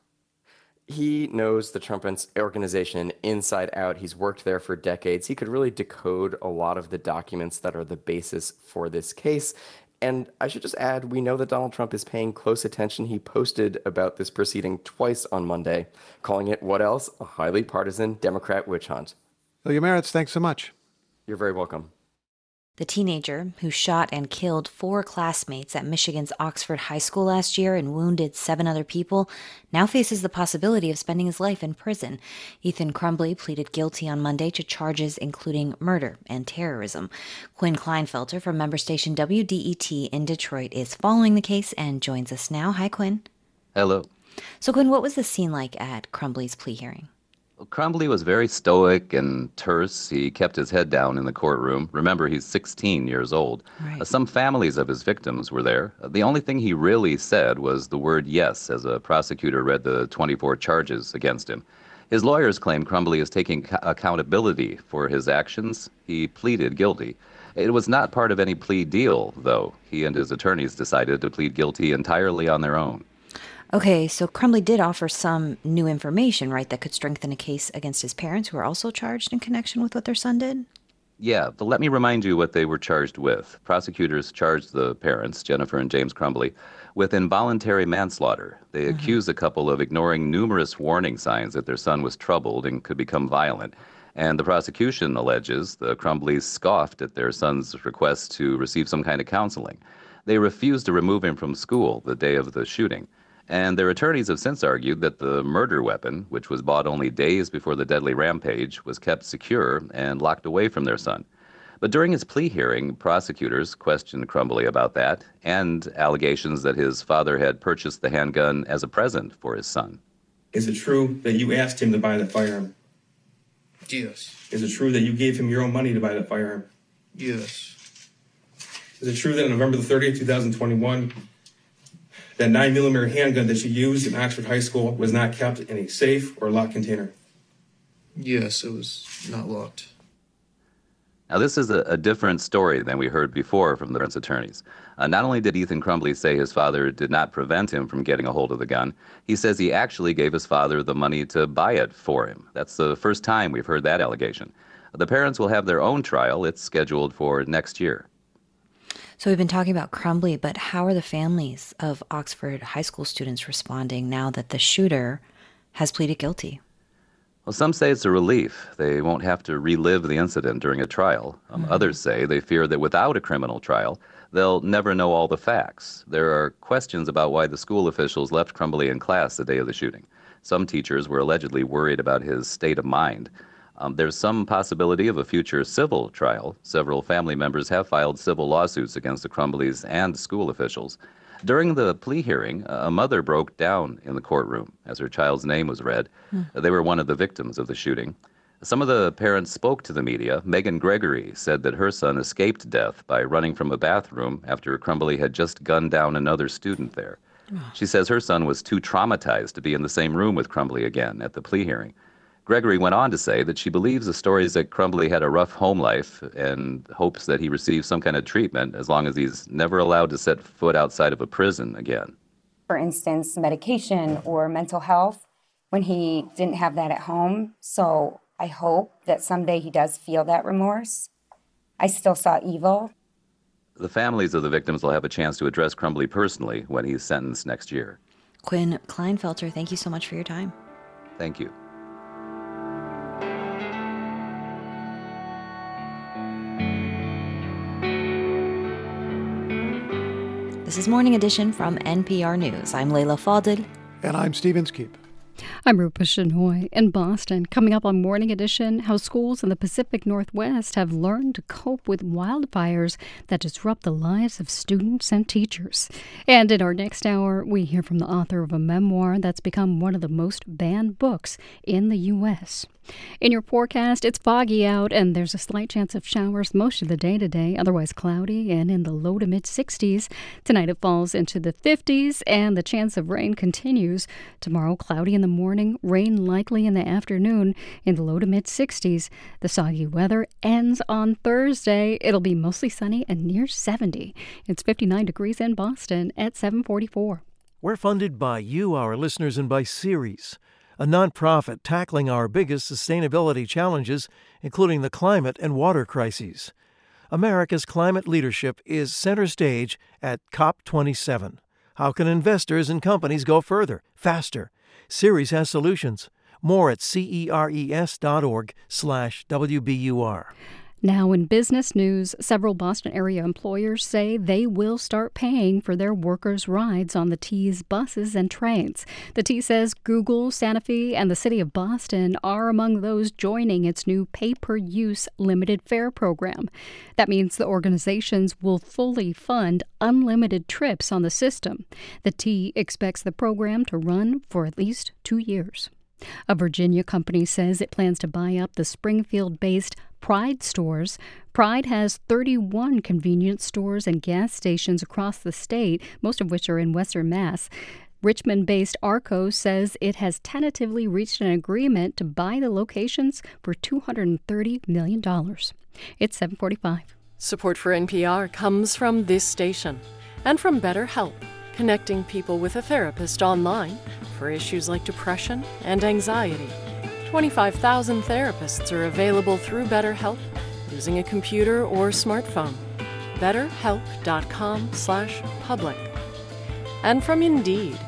he knows the Trump organization inside out. He's worked there for decades. He could really decode a lot of the documents that are the basis for this case. And I should just add, we know that Donald Trump is paying close attention. He posted about this proceeding twice on Monday, calling it, what else? A highly partisan Democrat witch hunt. Ilya Meritz, thanks so much. You're very welcome. The teenager who shot and killed four classmates at Michigan's Oxford High School last year and wounded seven other people now faces the possibility of spending his life in prison. Ethan Crumbley pleaded guilty on Monday to charges including murder and terrorism. Quinn Kleinfelter from member station WDET in Detroit is following the case and joins us now. Hi, Quinn. Hello. So, Quinn, what was the scene like at Crumbley's plea hearing? Crumbley was very stoic and terse. He kept his head down in the courtroom. Remember, he's 16 years old. Right. Some families of his victims were there. The only thing he really said was the word yes as a prosecutor read the 24 charges against him. His lawyers claim Crumbley is taking accountability for his actions. He pleaded guilty. It was not part of any plea deal, though. He and his attorneys decided to plead guilty entirely on their own. Okay, so Crumbley did offer some new information, right, that could strengthen a case against his parents who are also charged in connection with what their son did? Yeah, but let me remind you what they were charged with. Prosecutors charged the parents, Jennifer and James Crumbley, with involuntary manslaughter. They accused the couple of ignoring numerous warning signs that their son was troubled and could become violent. And the prosecution alleges the Crumbleys scoffed at their son's request to receive some kind of counseling. They refused to remove him from school the day of the shooting. And their attorneys have since argued that the murder weapon, which was bought only days before the deadly rampage, was kept secure and locked away from their son. But during his plea hearing, prosecutors questioned Crumbley about that and allegations that his father had purchased the handgun as a present for his son. Is it true that you asked him to buy the firearm? Yes. Is it true that you gave him your own money to buy the firearm? Yes. Is it true that on November the 30th, 2021, that 9mm handgun that you used in Oxford High School was not kept in a safe or locked container? Yes, it was not locked. Now, this is a different story than we heard before from the parents' attorneys. Not only did Ethan Crumbley say his father did not prevent him from getting a hold of the gun, he says he actually gave his father the money to buy it for him. That's the first time we've heard that allegation. The parents will have their own trial. It's scheduled for next year. So we've been talking about Crumbley, but how are the families of Oxford High School students responding now that the shooter has pleaded guilty? Well, some say it's a relief. They won't have to relive the incident during a trial. Others say they fear that without a criminal trial, they'll never know all the facts. There are questions about why the school officials left Crumbley in class the day of the shooting. Some teachers were allegedly worried about his state of mind. There's some possibility of a future civil trial. Several family members have filed civil lawsuits against the Crumbleys and school officials. During the plea hearing, a mother broke down in the courtroom as her child's name was read. They were one of the victims of the shooting. Some of the parents spoke to the media. Megan Gregory said that her son escaped death by running from a bathroom after Crumbley had just gunned down another student there. She says her son was too traumatized to be in the same room with Crumbley again at the plea hearing. Gregory went on to say that she believes the stories that Crumbley had a rough home life and hopes that he receives some kind of treatment as long as he's never allowed to set foot outside of a prison again. For instance, medication or mental health when he didn't have that at home. So I hope that someday he does feel that remorse. I still saw evil. The families of the victims will have a chance to address Crumbley personally when he's sentenced next year. Quinn Kleinfelter, thank you so much for your time. Thank you. This is Morning Edition from NPR News. I'm Leila Fadel. And I'm Stephen Skeep. I'm Rupa Shenoy in Boston. Coming up on Morning Edition, how schools in the Pacific Northwest have learned to cope with wildfires that disrupt the lives of students and teachers. And in our next hour, we hear from the author of a memoir that's become one of the most banned books in the U.S. In your forecast, it's foggy out and there's a slight chance of showers most of the day today, otherwise cloudy and in the low to mid 60s. Tonight it falls into the 50s and the chance of rain continues. Tomorrow, cloudy in the morning, rain likely in the afternoon in the low to mid 60s. The soggy weather ends on Thursday. It'll be mostly sunny and near 70. It's 59 degrees in Boston at 7:44. We're funded by you, our listeners, and by Ceres. a nonprofit tackling our biggest sustainability challenges, including the climate and water crises. America's climate leadership is center stage at COP27. How can investors and companies go further, faster? Ceres has solutions. More at ceres.org/WBUR. Now in business news, several Boston area employers say they will start paying for their workers' rides on the T's buses and trains. The T says Google, Sanofi, and the City of Boston are among those joining its new pay-per-use limited fare program. That means the organizations will fully fund unlimited trips on the system. The T expects the program to run for at least 2 years. A Virginia company says it plans to buy up the Springfield-based Pride stores. Pride has 31 convenience stores and gas stations across the state, most of which are in Western Mass. Richmond-based Arco says it has tentatively reached an agreement to buy the locations for $230 million. It's 7:45. Support for NPR comes from this station and from BetterHelp, connecting people with a therapist online for issues like depression and anxiety. 25,000 therapists are available through BetterHelp using a computer or smartphone. BetterHelp.com/public. And from Indeed,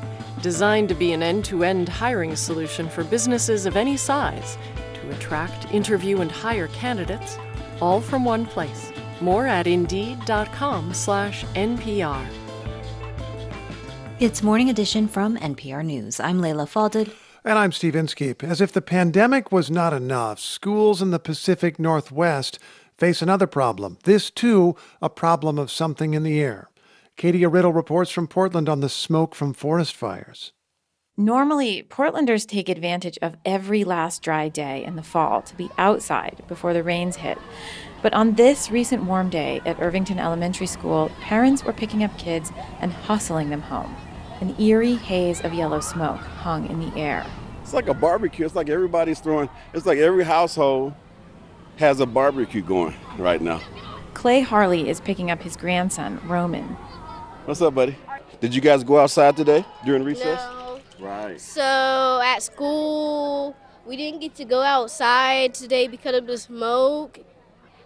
designed to be an end-to-end hiring solution for businesses of any size to attract, interview, and hire candidates, all from one place. More at Indeed.com/NPR. It's Morning Edition from NPR News. I'm Leila Falded. And I'm Steve Inskeep. As if the pandemic was not enough, schools in the Pacific Northwest face another problem. This, too, a problem of something in the air. Katie Riddle reports from Portland on the smoke from forest fires. Normally, Portlanders take advantage of every last dry day in the fall to be outside before the rains hit. But on this recent warm day at Irvington Elementary School, parents were picking up kids and hustling them home. An eerie haze of yellow smoke hung in the air. It's like a barbecue. It's like everybody's throwing. It's like every household has a barbecue going right now. Clay Harley is picking up his grandson, Roman. What's up, buddy? Did you guys go outside today during recess? No. Right. So at school, we didn't get to go outside today because of the smoke.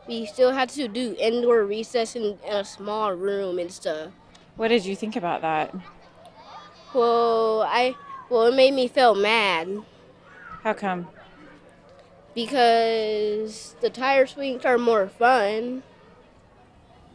We still had to do indoor recess in a small room and stuff. What did you think about that? Well, it made me feel mad. How come? Because the tire swings are more fun.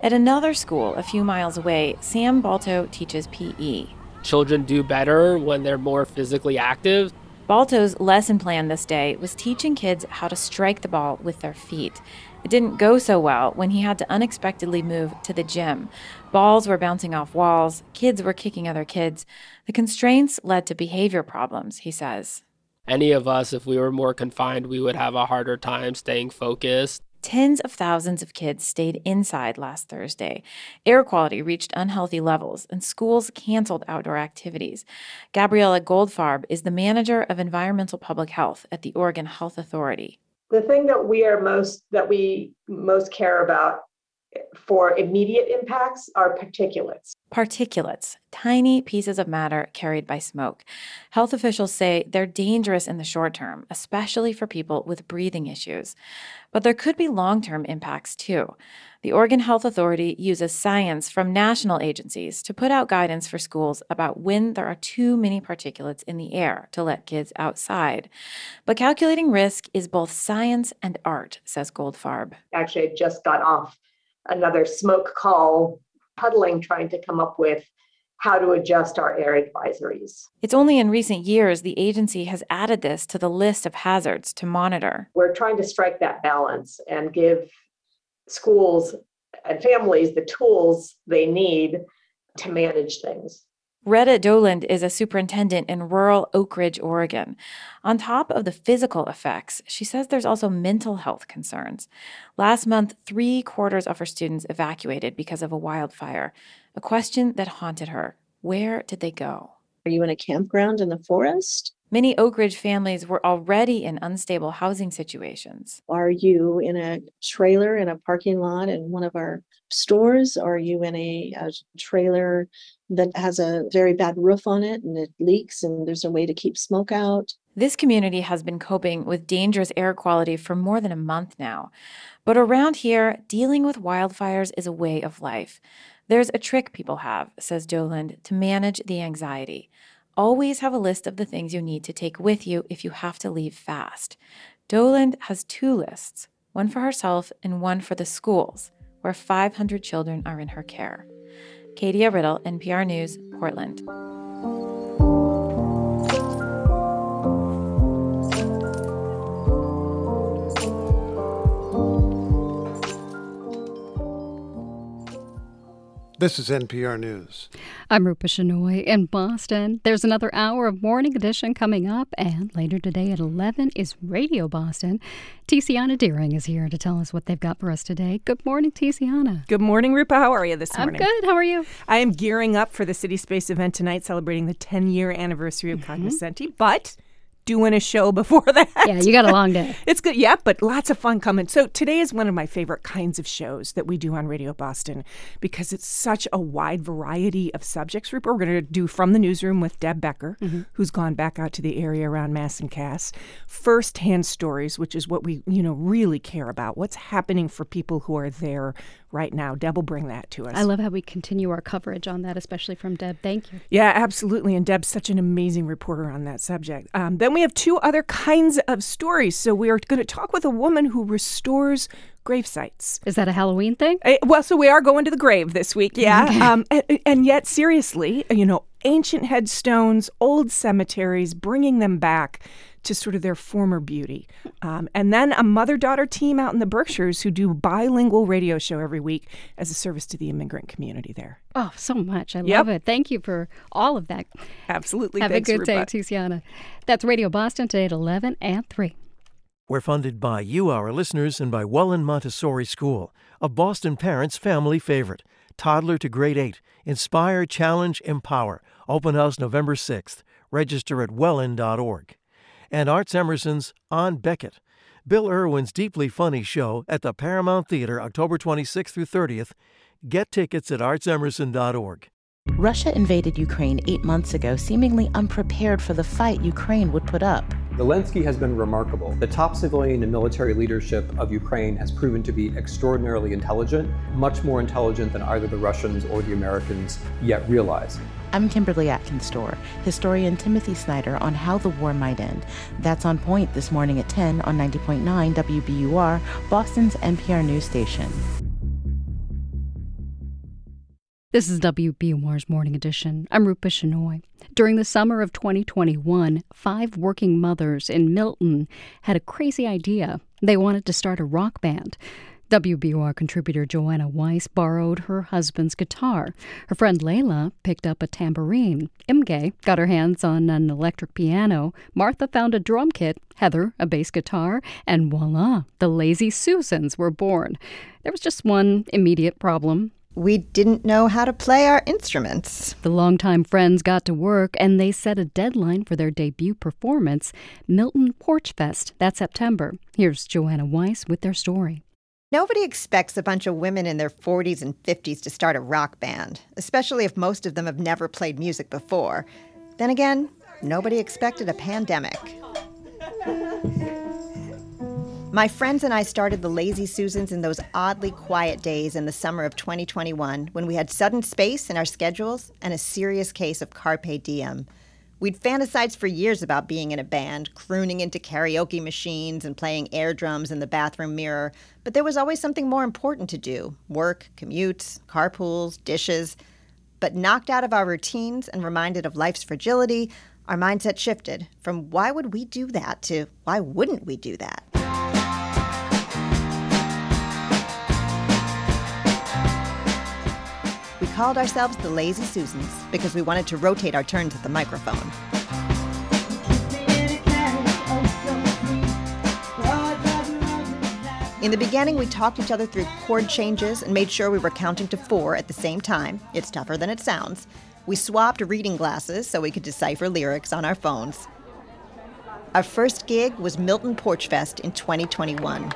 At another school a few miles away, Sam Balto teaches PE. Children do better when they're more physically active. Balto's lesson plan this day was teaching kids how to strike the ball with their feet. It didn't go so well when he had to unexpectedly move to the gym. Balls were bouncing off walls. Kids were kicking other kids. The constraints led to behavior problems, he says. Any of us, if we were more confined, we would have a harder time staying focused. Tens of thousands of kids stayed inside last Thursday. Air quality reached unhealthy levels, and schools canceled outdoor activities. Gabriella Goldfarb is the manager of environmental public health at the Oregon Health Authority. The thing that we most care about for immediate impacts are particulates. Particulates, tiny pieces of matter carried by smoke. Health officials say they're dangerous in the short term, especially for people with breathing issues. But there could be long-term impacts too. The Oregon Health Authority uses science from national agencies to put out guidance for schools about when there are too many particulates in the air to let kids outside. But calculating risk is both science and art, says Goldfarb. Actually, I just got off another smoke call, huddling, trying to come up with how to adjust our air advisories. It's only in recent years the agency has added this to the list of hazards to monitor. We're trying to strike that balance and give schools and families the tools they need to manage things. Retta Doland is a superintendent in rural Oak Ridge, Oregon. On top of the physical effects, she says there's also mental health concerns. Last month, 3/4 of her students evacuated because of a wildfire. A question that haunted her: where did they go? Are you in a campground in the forest? Many Oak Ridge families were already in unstable housing situations. Are you in a trailer in a parking lot in one of our stores? Are you in a trailer that has a very bad roof on it and it leaks and there's no way to keep smoke out. This community has been coping with dangerous air quality for more than a month now. But around here, dealing with wildfires is a way of life. There's a trick people have, says Doland, to manage the anxiety. Always have a list of the things you need to take with you if you have to leave fast. Doland has two lists, one for herself and one for the schools, where 500 children are in her care. Katia Riddle, NPR News, Portland. This is NPR News. I'm Rupa Shenoy in Boston. There's another hour of Morning Edition coming up, and later today at 11 is Radio Boston. Tiziana Deering is here to tell us what they've got for us today. Good morning, Tiziana. Good morning, Rupa. How are you this morning? I'm good. How are you? I am gearing up for the City Space event tonight, celebrating the 10-year anniversary of Cognoscenti, but doing a show before that. Yeah, you got a long day. It's good, yeah, but lots of fun coming. So today is one of my favorite kinds of shows that we do on Radio Boston because it's such a wide variety of subjects. We're going to do From the Newsroom with Deb Becker, who's gone back out to the area around Mass and Cass. First-hand stories, which is what we, really care about. What's happening for people who are there right now. Deb will bring that to us. I love how we continue our coverage on that, especially from Deb. Thank you. Yeah, absolutely. And Deb's such an amazing reporter on that subject. Then we have two other kinds of stories. So we are going to talk with a woman who restores grave sites. Is that a Halloween thing? So we are going to the grave this week, yeah. Okay. And yet, seriously, ancient headstones, old cemeteries, bringing them back to sort of their former beauty. And then a mother-daughter team out in the Berkshires who do bilingual radio show every week as a service to the immigrant community there. Oh, so much. I love it. Thank you for all of that. Absolutely. Have a good day, Tiziana. That's Radio Boston today at 11 and 3. We're funded by you, our listeners, and by Welland Montessori School, a Boston parent's family favorite. Toddler to grade 8. Inspire, challenge, empower. Open house November 6th. Register at welland.org. And Arts Emerson's On Beckett, Bill Irwin's deeply funny show at the Paramount Theater, October 26th through 30th. Get tickets at artsemerson.org. Russia invaded Ukraine 8 months ago, seemingly unprepared for the fight Ukraine would put up. Zelensky has been remarkable. The top civilian and military leadership of Ukraine has proven to be extraordinarily intelligent, much more intelligent than either the Russians or the Americans yet realize. I'm Kimberly Atkins-Storr, historian Timothy Snyder on how the war might end. That's On Point this morning at 10 on 90.9 WBUR, Boston's NPR news station. This is WBUR's Morning Edition. I'm Rupa Shenoy. During the summer of 2021, 5 working mothers in Milton had a crazy idea. They wanted to start a rock band. WBUR contributor Joanna Weiss borrowed her husband's guitar. Her friend Layla picked up a tambourine. Imge got her hands on an electric piano. Martha found a drum kit, Heather a bass guitar, and voila, the Lazy Susans were born. There was just one immediate problem. We didn't know how to play our instruments. The longtime friends got to work, and they set a deadline for their debut performance, Milton Porch Fest, that September. Here's Joanna Weiss with their story. Nobody expects a bunch of women in their 40s and 50s to start a rock band, especially if most of them have never played music before. Then again, nobody expected a pandemic. My friends and I started the Lazy Susans in those oddly quiet days in the summer of 2021 when we had sudden space in our schedules and a serious case of carpe diem. We'd fantasized for years about being in a band, crooning into karaoke machines and playing air drums in the bathroom mirror, but there was always something more important to do: work, commutes, carpools, dishes. But knocked out of our routines and reminded of life's fragility, our mindset shifted from why would we do that to why wouldn't we do that? We called ourselves the Lazy Susans because we wanted to rotate our turns at the microphone. In the beginning, we talked each other through chord changes and made sure we were counting to 4 at the same time. It's tougher than it sounds. We swapped reading glasses so we could decipher lyrics on our phones. Our first gig was Milton Porch Fest in 2021.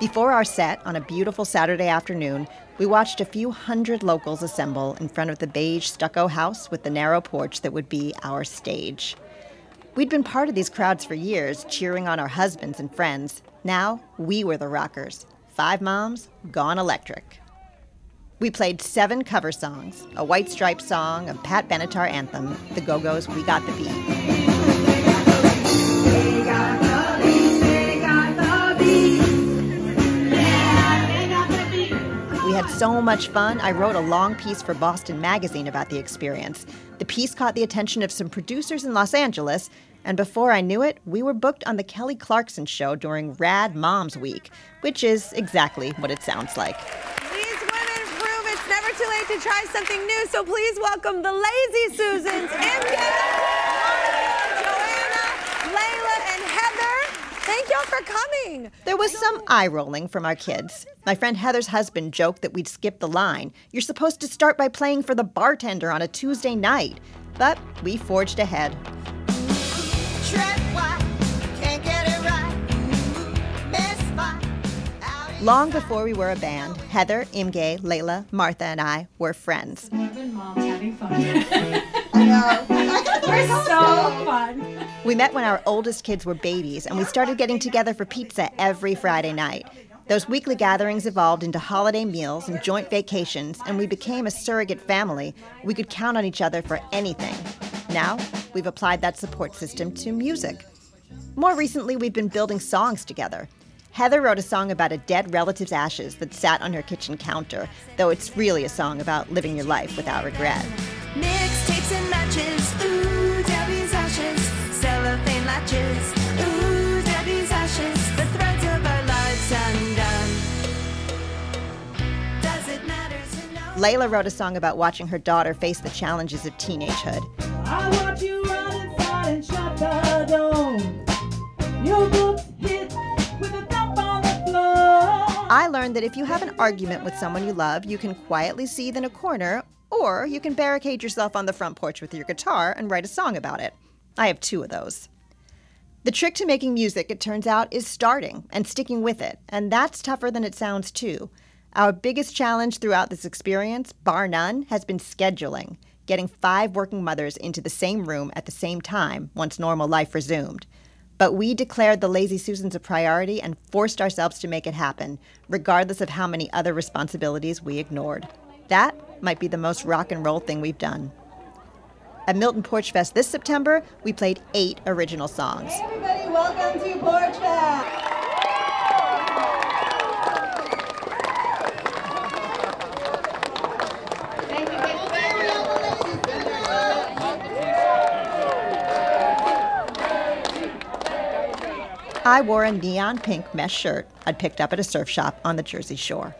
Before our set, on a beautiful Saturday afternoon, we watched a few hundred locals assemble in front of the beige stucco house with the narrow porch that would be our stage. We'd been part of these crowds for years, cheering on our husbands and friends. Now, we were the rockers. Five moms, gone electric. We played 7 cover songs, a White Stripes song, a Pat Benatar anthem, the Go-Go's We Got the Beat. We had so much fun, I wrote a long piece for Boston Magazine about the experience. The piece caught the attention of some producers in Los Angeles, and before I knew it, we were booked on the Kelly Clarkson show during Rad Moms Week, which is exactly what it sounds like. These women prove it's never too late to try something new, so please welcome the Lazy Susans, Thank y'all for coming. There was some eye-rolling from our kids. My friend Heather's husband joked that we'd skip the line. You're supposed to start by playing for the bartender on a Tuesday night. But we forged ahead. Long before we were a band, Heather, Imge, Layla, Martha, and I were friends. Suburban moms having fun. I know. We're so fun. We met when our oldest kids were babies, and we started getting together for pizza every Friday night. Those weekly gatherings evolved into holiday meals and joint vacations, and we became a surrogate family. We could count on each other for anything. Now, we've applied that support system to music. More recently, we've been building songs together. Heather wrote a song about a dead relative's ashes that sat on her kitchen counter, though it's really a song about living your life without regret. Mixtapes and matches, ooh, Debbie's ashes. Cellophane latches, ooh, Debbie's ashes, the threads of our lives undone. Does it matter to know? Layla wrote a song about watching her daughter face the challenges of teenagehood. I watch you run inside and shut the door. Your book's hit with a thump on the floor. I learned that if you have an argument with someone you love, you can quietly seethe in a corner, or you can barricade yourself on the front porch with your guitar and write a song about it. I have 2 of those. The trick to making music, it turns out, is starting and sticking with it, and that's tougher than it sounds too. Our biggest challenge throughout this experience, bar none, has been scheduling, getting 5 working mothers into the same room at the same time once normal life resumed. But we declared the Lazy Susans a priority and forced ourselves to make it happen, regardless of how many other responsibilities we ignored. That might be the most rock and roll thing we've done. At Milton Porch Fest this September, we played 8 original songs. Hey everybody, welcome to Porch Fest! I wore a neon pink mesh shirt I'd picked up at a surf shop on the Jersey Shore.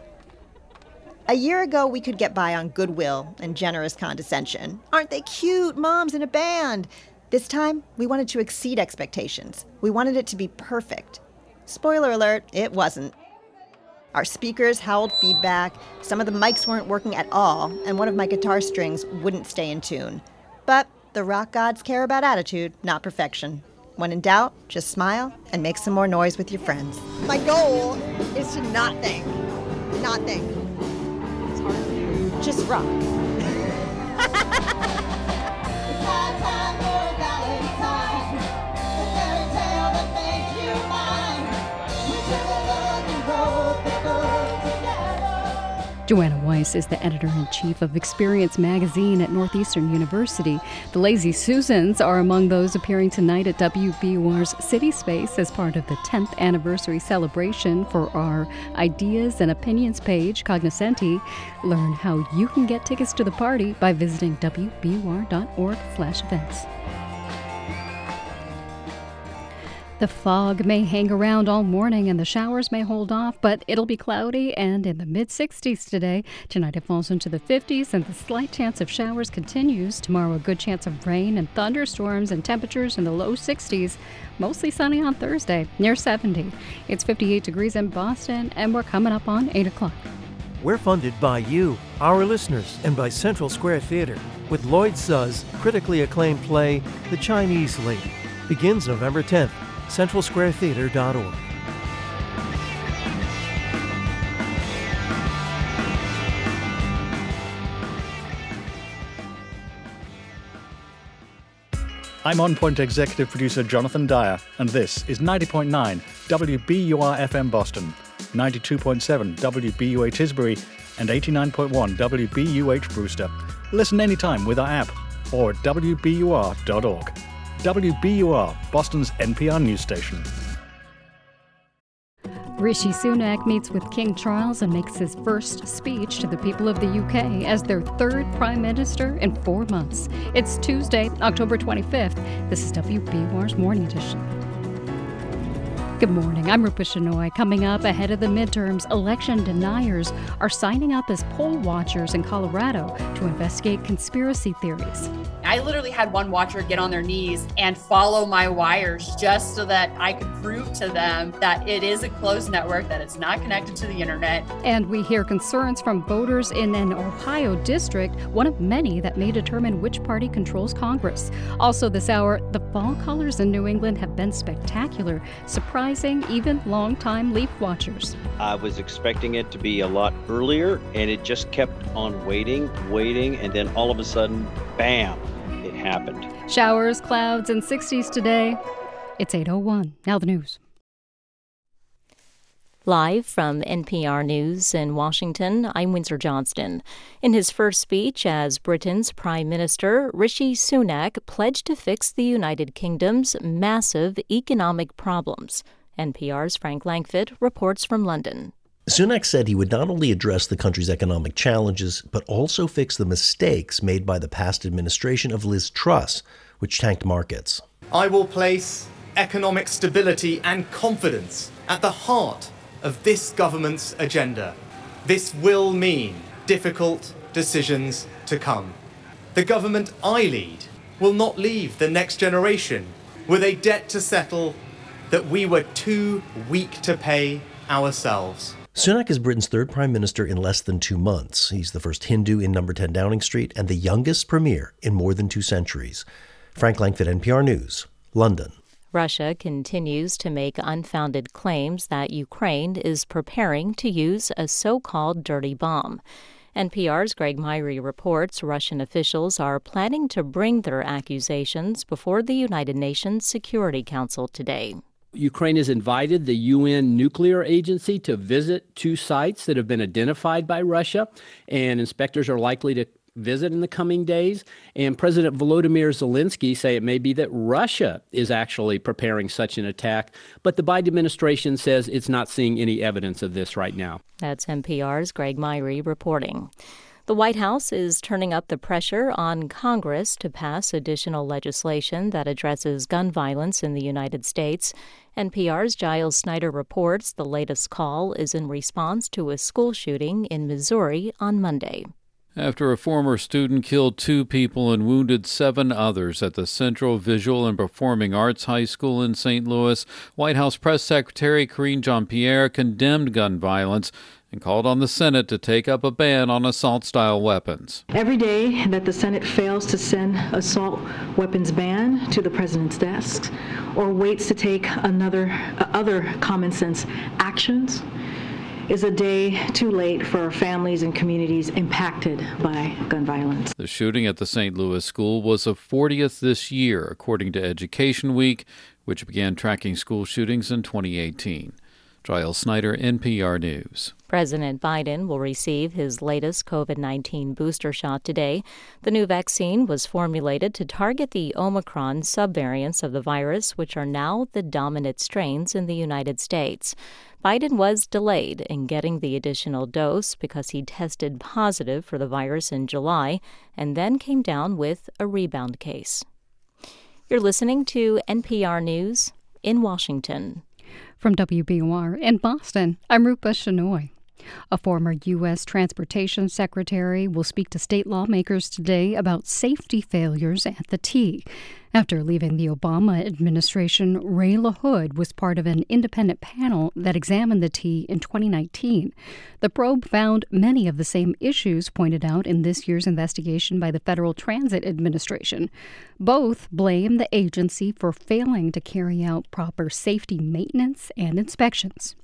A year ago, we could get by on goodwill and generous condescension. Aren't they cute, moms in a band? This time, we wanted to exceed expectations. We wanted it to be perfect. Spoiler alert, it wasn't. Our speakers howled feedback, some of the mics weren't working at all, and one of my guitar strings wouldn't stay in tune. But the rock gods care about attitude, not perfection. When in doubt, just smile and make some more noise with your friends. My goal is to not think. Not think. Just rock. Joanna Weiss is the editor-in-chief of Experience Magazine at Northeastern University. The Lazy Susans are among those appearing tonight at WBUR's City Space as part of the 10th anniversary celebration for our Ideas and Opinions page, Cognoscenti. Learn how you can get tickets to the party by visiting wbur.org/events. The fog may hang around all morning and the showers may hold off, but it'll be cloudy and in the mid-60s today. Tonight it falls into the 50s and the slight chance of showers continues. Tomorrow a good chance of rain and thunderstorms and temperatures in the low 60s. Mostly sunny on Thursday, near 70. It's 58 degrees in Boston and we're coming up on 8 o'clock. We're funded by you, our listeners, and by Central Square Theater with Lloyd Suh's critically acclaimed play, The Chinese Lady. Begins November 10th. CentralSquareTheater.org. I'm On Point executive producer Jonathan Dyer, and this is 90.9 WBUR-FM Boston, 92.7 WBUA Tisbury, and 89.1 WBUH Brewster. Listen anytime with our app or at WBUR.org. WBUR, Boston's NPR news station. Rishi Sunak meets with King Charles and makes his first speech to the people of the UK as their third prime minister in 4 months. It's Tuesday, October 25th. This is WBUR's Morning Edition. Good morning, I'm Rupa Shenoy. Coming up ahead of the midterms, election deniers are signing up as poll watchers in Colorado to investigate conspiracy theories. I literally had one watcher get on their knees and follow my wires just so that I could prove to them that it is a closed network, that it's not connected to the internet. And we hear concerns from voters in an Ohio district, one of many that may determine which party controls Congress. Also this hour, the fall colors in New England have been spectacular, surprising even longtime leaf watchers. I was expecting it to be a lot earlier, and it just kept on waiting, and then all of a sudden, bam, it happened. Showers, clouds, and 60s today. It's 8:01. Now the news. Live from NPR News in Washington, I'm Windsor Johnston. In his first speech as Britain's Prime Minister, Rishi Sunak pledged to fix the United Kingdom's massive economic problems. NPR's Frank Langfitt reports from London. Sunak said he would not only address the country's economic challenges, but also fix the mistakes made by the past administration of Liz Truss, which tanked markets. I will place economic stability and confidence at the heart of this government's agenda. This will mean difficult decisions to come. The government I lead will not leave the next generation with a debt to settle that we were too weak to pay ourselves. Sunak is Britain's third prime minister in less than 2 months. He's the first Hindu in number 10 Downing Street and the youngest premier in more than 2 centuries. Frank Langfitt, NPR News, London. Russia continues to make unfounded claims that Ukraine is preparing to use a so-called dirty bomb. NPR's Greg Myre reports Russian officials are planning to bring their accusations before the United Nations Security Council today. Ukraine has invited the UN nuclear agency to visit 2 sites that have been identified by Russia, and inspectors are likely to visit in the coming days, and President Volodymyr Zelensky say it may be that Russia is actually preparing such an attack, but the Biden administration says it's not seeing any evidence of this right now. That's NPR's Greg Myre reporting. The White House is turning up the pressure on Congress to pass additional legislation that addresses gun violence in the United States. NPR's Giles Snyder reports the latest call is in response to a school shooting in Missouri on Monday. After a former student killed 2 people and wounded 7 others at the Central Visual and Performing Arts High School in St. Louis, White House Press Secretary Karine Jean-Pierre condemned gun violence and called on the Senate to take up a ban on assault-style weapons. Every day that the Senate fails to send assault weapons ban to the president's desk or waits to take other common-sense actions is a day too late for our families and communities impacted by gun violence. The shooting at the St. Louis school was the 40th this year, according to Education Week, which began tracking school shootings in 2018. Giles Snyder, NPR News. President Biden will receive his latest COVID-19 booster shot today. The new vaccine was formulated to target the Omicron subvariants of the virus, which are now the dominant strains in the United States. Biden was delayed in getting the additional dose because he tested positive for the virus in July and then came down with a rebound case. You're listening to NPR News in Washington. From WBUR in Boston, I'm Rupa Shenoy. A former U.S. Transportation Secretary will speak to state lawmakers today about safety failures at the T. After leaving the Obama administration, Ray LaHood was part of an independent panel that examined the T in 2019. The probe found many of the same issues pointed out in this year's investigation by the Federal Transit Administration. Both blame the agency for failing to carry out proper safety maintenance and inspections.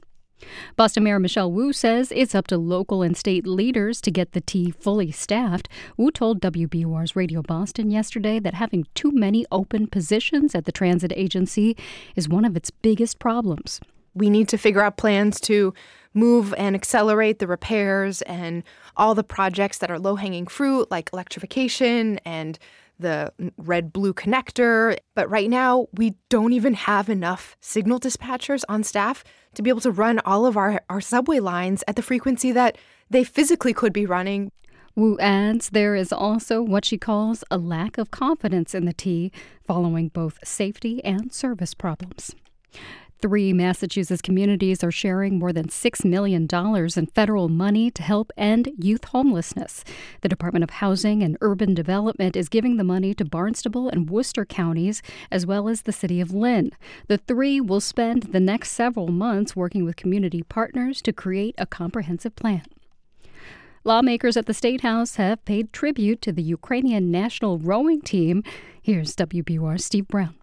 Boston Mayor Michelle Wu says it's up to local and state leaders to get the T fully staffed. Wu told WBUR's Radio Boston yesterday that having too many open positions at the transit agency is one of its biggest problems. We need to figure out plans to move and accelerate the repairs and all the projects that are low-hanging fruit, like electrification and the red-blue connector. But right now, we don't even have enough signal dispatchers on staff to be able to run all of our subway lines at the frequency that they physically could be running. Wu adds there is also what she calls a lack of confidence in the T, following both safety and service problems. Three Massachusetts communities are sharing more than $6 million in federal money to help end youth homelessness. The Department of Housing and Urban Development is giving the money to Barnstable and Worcester counties, as well as the city of Lynn. The three will spend the next several months working with community partners to create a comprehensive plan. Lawmakers at the State House have paid tribute to the Ukrainian national rowing team. Here's WBUR's Steve Brown.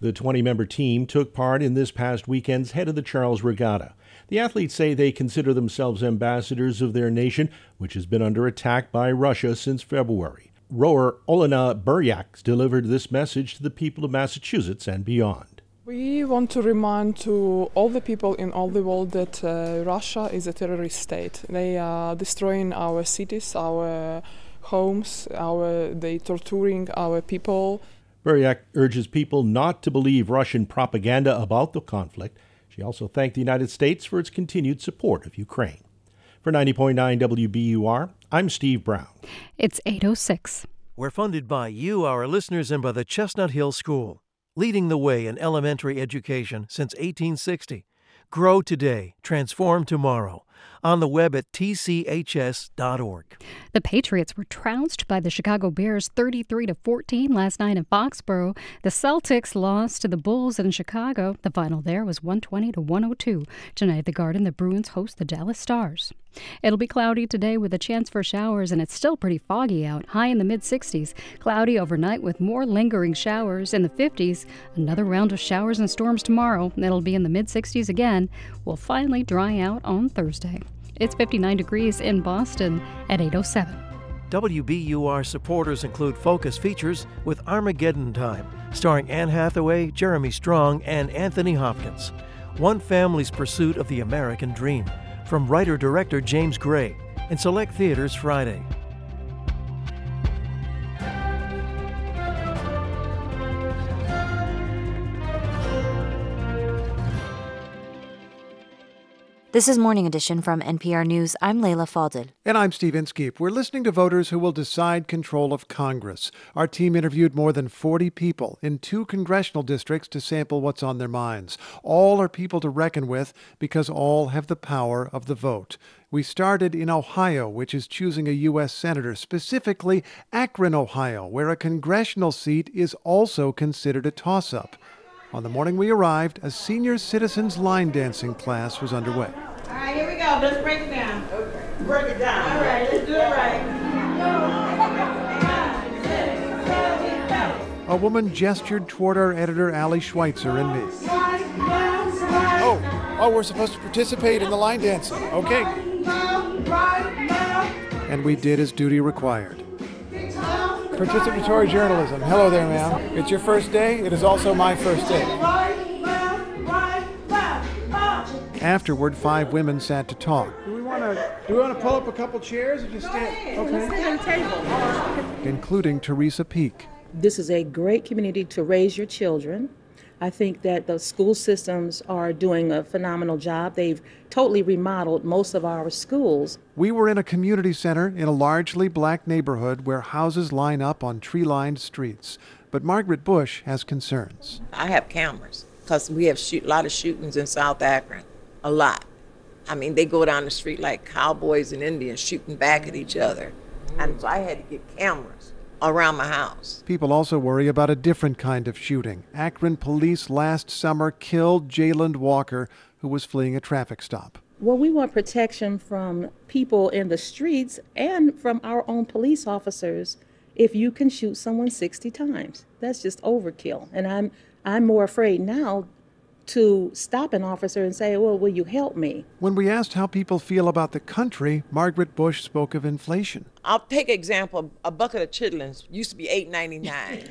The 20-member team took part in this past weekend's Head of the Charles Regatta. The athletes say they consider themselves ambassadors of their nation, which has been under attack by Russia since February. Rower Olena Buryak delivered this message to the people of Massachusetts and beyond. We want to remind to all the people in all the world that Russia is a terrorist state. They are destroying our cities, our homes, they torturing our people. Buryak urges people not to believe Russian propaganda about the conflict. She also thanked the United States for its continued support of Ukraine. For 90.9 WBUR, I'm Steve Brown. It's 8:06. We're funded by you, our listeners, and by the Chestnut Hill School, leading the way in elementary education since 1860. Grow today, transform tomorrow. On the web at tchs.org. The Patriots were trounced by the Chicago Bears 33-14 last night in Foxborough. The Celtics lost to the Bulls in Chicago. The final there was 120-102. Tonight at the Garden, the Bruins host the Dallas Stars. It'll be cloudy today with a chance for showers, and it's still pretty foggy out, high in the mid-60s. Cloudy overnight with more lingering showers in the 50s. Another round of showers and storms tomorrow. It'll be in the mid-60s again. We'll finally dry out on Thursday. It's 59 degrees in Boston at 8:07. WBUR supporters include Focus Features with Armageddon Time, starring Anne Hathaway, Jeremy Strong, and Anthony Hopkins. One family's pursuit of the American dream, from writer-director James Gray, in select theaters Friday. This is Morning Edition from NPR News. I'm Leila Faldin. And I'm Steve Inskeep. We're listening to voters who will decide control of Congress. Our team interviewed more than 40 people in 2 congressional districts to sample what's on their minds. All are people to reckon with because all have the power of the vote. We started in Ohio, which is choosing a U.S. senator, specifically Akron, Ohio, where a congressional seat is also considered a toss-up. On the morning we arrived, a senior citizens line dancing class was underway. All right, here we go. Let's break it down. Okay. Break it down. All right, let's do it right. A woman gestured toward our editor, Allie Schweitzer, and me. Oh, we're supposed to participate in the line dancing. Okay. And we did as duty required. Participatory journalism. Hello there, ma'am. It's your first day. It is also my first day. Afterward, 5 women sat to talk. Do we want to pull up a couple chairs or just stand? Okay. Sit on the table. Including Teresa Peake. This is a great community to raise your children. I think that the school systems are doing a phenomenal job. They've totally remodeled most of our schools. We were in a community center in a largely black neighborhood where houses line up on tree-lined streets. But Margaret Bush has concerns. I have cameras because we have a lot of shootings in South Akron, a lot. I mean, they go down the street like cowboys and Indians shooting back at each other. And so I had to get cameras around my house. People also worry about a different kind of shooting. Akron police last summer killed Jayland Walker, who was fleeing a traffic stop. Well, we want protection from people in the streets and from our own police officers. If you can shoot someone 60 times, that's just overkill. And I'm more afraid now to stop an officer and say, well, will you help me? When we asked how people feel about the country, Margaret Bush spoke of inflation. I'll take an example. A bucket of chitlins used to be $8.99.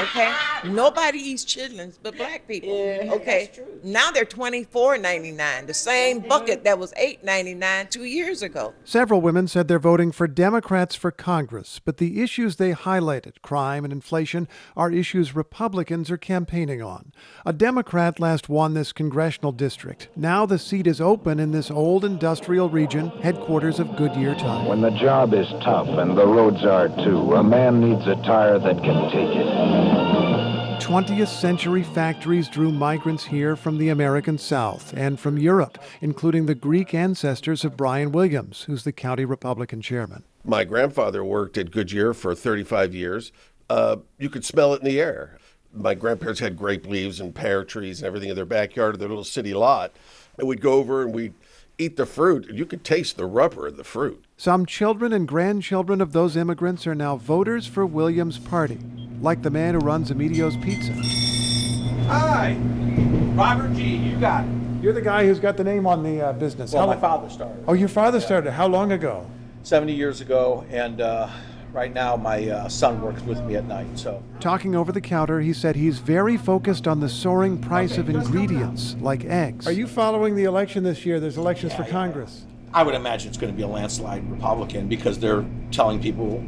Okay? Nobody eats chitlins but black people. Yeah, okay? That's true. Now they're $24.99, the same bucket that was $8.99 2 years ago. Several women said they're voting for Democrats for Congress, but the issues they highlighted, crime and inflation, are issues Republicans are campaigning on. A Democrat last won this congressional district. Now the seat is open in this old industrial region, headquarters of Goodyear Tire. When the job is tough and the roads are too, a man needs a tire that can take it. 20th century factories drew migrants here from the American South and from Europe, including the Greek ancestors of Brian Williams, who's the county Republican chairman. My grandfather worked at Goodyear for 35 years. You could smell it in the air. My grandparents had grape leaves and pear trees and everything in their backyard of their little city lot. And we'd go over and we'd eat the fruit, and you could taste the rubber of the fruit. Some children and grandchildren of those immigrants are now voters for Williams' party, like the man who runs Emilio's Pizza. Hi, Robert G., you got it. You're the guy who's got the name on the business. Well, my father started. Oh, your father started. How long ago? 70 years ago, and right now my son works with me at night. So, talking over the counter, he said he's very focused on the soaring price of ingredients like eggs. Are you following the election this year? There's elections for Congress. I would imagine it's going to be a landslide Republican because they're telling people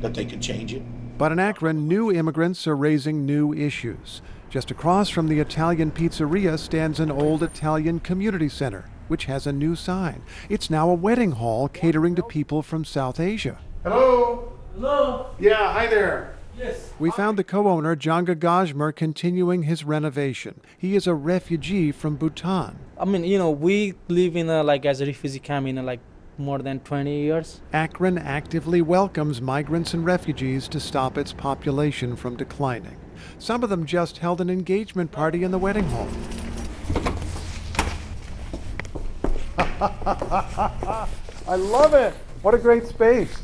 that they can change it. But in Akron, new immigrants are raising new issues. Just across from the Italian pizzeria stands an old Italian community center, which has a new sign. It's now a wedding hall catering to people from South Asia. Hello? Hello? Yeah, hi there. Yes. We found the co-owner, Janga Gajmer, continuing his renovation. He is a refugee from Bhutan. I mean, you know, we live in as a refugee camp in more than 20 years. Akron actively welcomes migrants and refugees to stop its population from declining. Some of them just held an engagement party in the wedding hall. I love it. What a great space.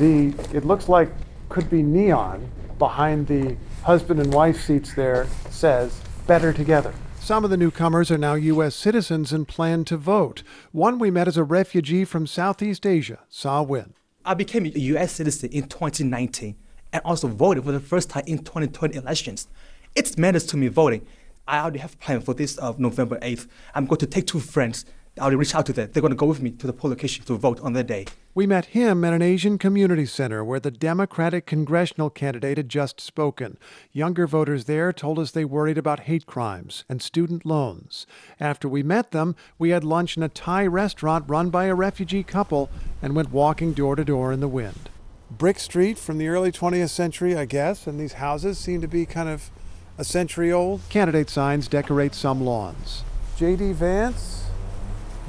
It looks like could be neon behind the husband and wife seats there says better together. Some of the newcomers are now U.S. citizens and plan to vote. One we met as a refugee from Southeast Asia, Sa Win. I became a U.S. citizen in 2019 and also voted for the first time in 2020 elections. It matters to me voting. I already have planned for this November 8th. I'm going to take two friends. I already reached out to them. They're going to go with me to the poll location to vote on that day. We met him at an Asian community center where the Democratic congressional candidate had just spoken. Younger voters there told us they worried about hate crimes and student loans. After we met them, we had lunch in a Thai restaurant run by a refugee couple and went walking door to door in the wind. Brick street from the early 20th century, I guess, and these houses seem to be kind of a century old. Candidate signs decorate some lawns. J.D. Vance,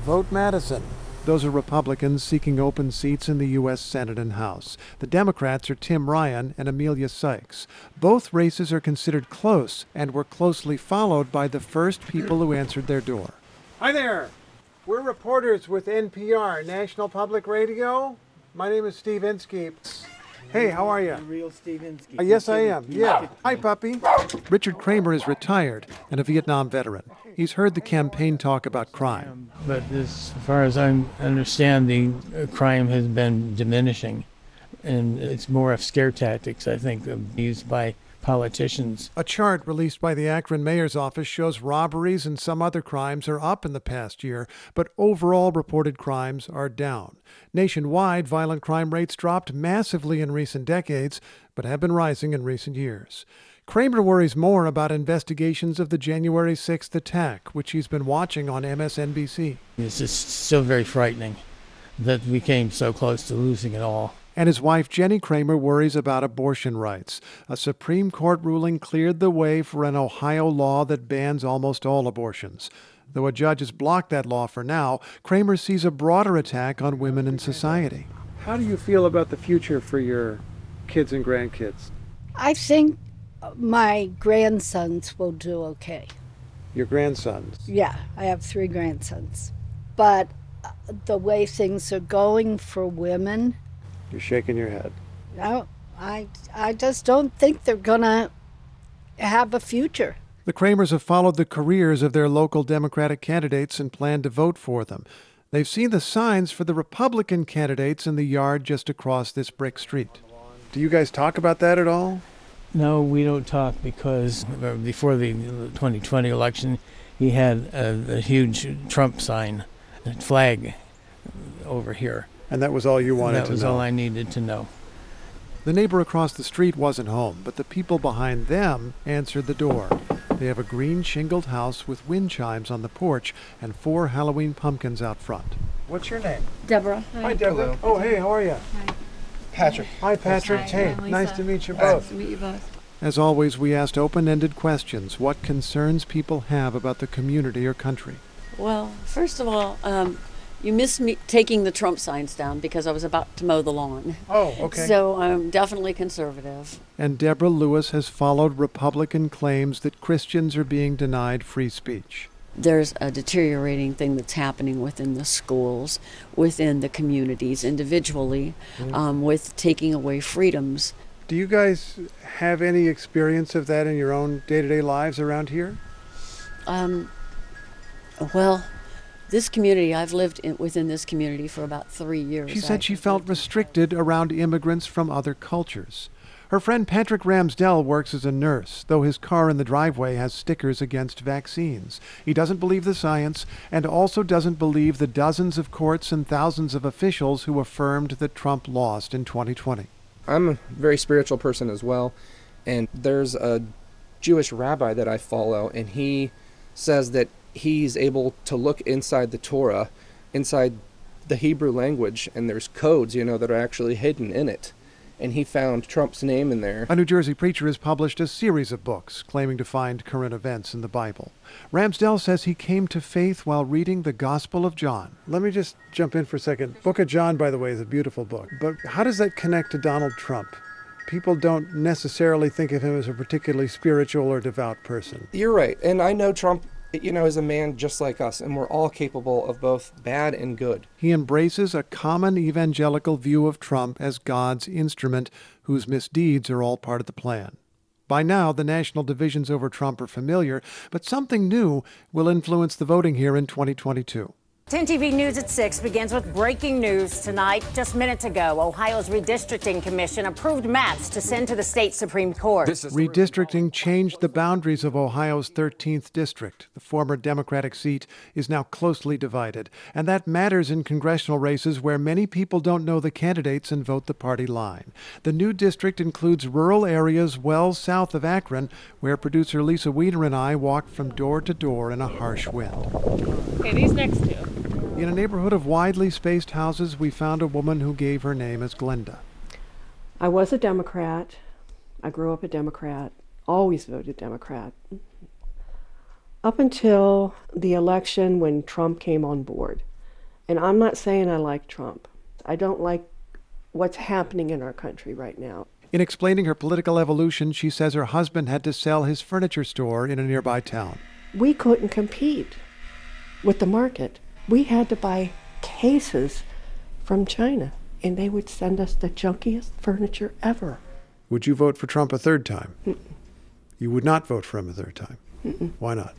vote Madison. Those are Republicans seeking open seats in the U.S. Senate and House. The Democrats are Tim Ryan and Amelia Sykes. Both races are considered close and were closely followed by the first people who answered their door. Hi there. We're reporters with NPR, National Public Radio. My name is Steve Inskeep. Hey, how are you? The real Steve Inskeep. Yes, I am. Yeah. Hi, puppy. Richard Kramer is retired and a Vietnam veteran. He's heard the campaign talk about crime. But as far as I'm understanding, crime has been diminishing. And it's more of scare tactics, I think, used by politicians. A chart released by the Akron mayor's office shows robberies and some other crimes are up in the past year, but overall reported crimes are down. Nationwide, violent crime rates dropped massively in recent decades, but have been rising in recent years. Kramer worries more about investigations of the January 6th attack, which he's been watching on MSNBC. It's just still very frightening that we came so close to losing it all. And his wife, Jenny Kramer, worries about abortion rights. A Supreme Court ruling cleared the way for an Ohio law that bans almost all abortions. Though a judge has blocked that law for now, Kramer sees a broader attack on women in society. How do you feel about the future for your kids and grandkids? I think my grandsons will do okay. Your grandsons? Yeah, I have three grandsons. But the way things are going for women... You're shaking your head. No, I just don't think they're going to have a future. The Kramers have followed the careers of their local Democratic candidates and plan to vote for them. They've seen the signs for the Republican candidates in the yard just across this brick street. Do you guys talk about that at all? No, we don't talk because before the 2020 election, he had a huge Trump sign, a flag over here. And that was all you wanted to know? That was all I needed to know. The neighbor across the street wasn't home, but the people behind them answered the door. They have a green shingled house with wind chimes on the porch and 4 Halloween pumpkins out front. What's your name? Deborah. Hi, Deborah. Hello. Oh, hey, how are you? Hi. Patrick. Hi, Patrick. Hi, hey, nice to meet you both. Nice to meet you both. As always, we asked open-ended questions. What concerns people have about the community or country? Well, first of all, you missed me taking the Trump signs down because I was about to mow the lawn. Oh, okay. So I'm definitely conservative. And Deborah Lewis has followed Republican claims that Christians are being denied free speech. There's a deteriorating thing that's happening within the schools, within the communities, individually, with taking away freedoms. Do you guys have any experience of that in your own day-to-day lives around here? Well, this community, I've lived within this community for about 3 years. She said she felt restricted around immigrants from other cultures. Her friend Patrick Ramsdell works as a nurse, though his car in the driveway has stickers against vaccines. He doesn't believe the science and also doesn't believe the dozens of courts and thousands of officials who affirmed that Trump lost in 2020. I'm a very spiritual person as well, and there's a Jewish rabbi that I follow, and he says that he's able to look inside the Torah, inside the Hebrew language, and there's codes, that are actually hidden in it. And he found Trump's name in there. A New Jersey preacher has published a series of books claiming to find current events in the Bible. Ramsdell says he came to faith while reading the Gospel of John. Let me just jump in for a second. Book of John, by the way, is a beautiful book. But how does that connect to Donald Trump? People don't necessarily think of him as a particularly spiritual or devout person. You're right. And I know Trump is a man just like us, and we're all capable of both bad and good. He embraces a common evangelical view of Trump as God's instrument, whose misdeeds are all part of the plan. By now, the national divisions over Trump are familiar, but something new will influence the voting here in 2022. 10 TV News at 6 begins with breaking news tonight. Just minutes ago, Ohio's Redistricting Commission approved maps to send to the state Supreme Court. Redistricting changed the boundaries of Ohio's 13th district. The former Democratic seat is now closely divided, and that matters in congressional races where many people don't know the candidates and vote the party line. The new district includes rural areas well south of Akron, where producer Lisa Weiner and I walked from door to door in a harsh wind. Okay, these next two. In a neighborhood of widely spaced houses, we found a woman who gave her name as Glenda. I was a Democrat. I grew up a Democrat, always voted Democrat, up until the election when Trump came on board. And I'm not saying I like Trump. I don't like what's happening in our country right now. In explaining her political evolution, she says her husband had to sell his furniture store in a nearby town. We couldn't compete with the market. We had to buy cases from China, and they would send us the junkiest furniture ever. Would you vote for Trump a third time? Mm-mm. You would not vote for him a third time? Mm-mm. Why not?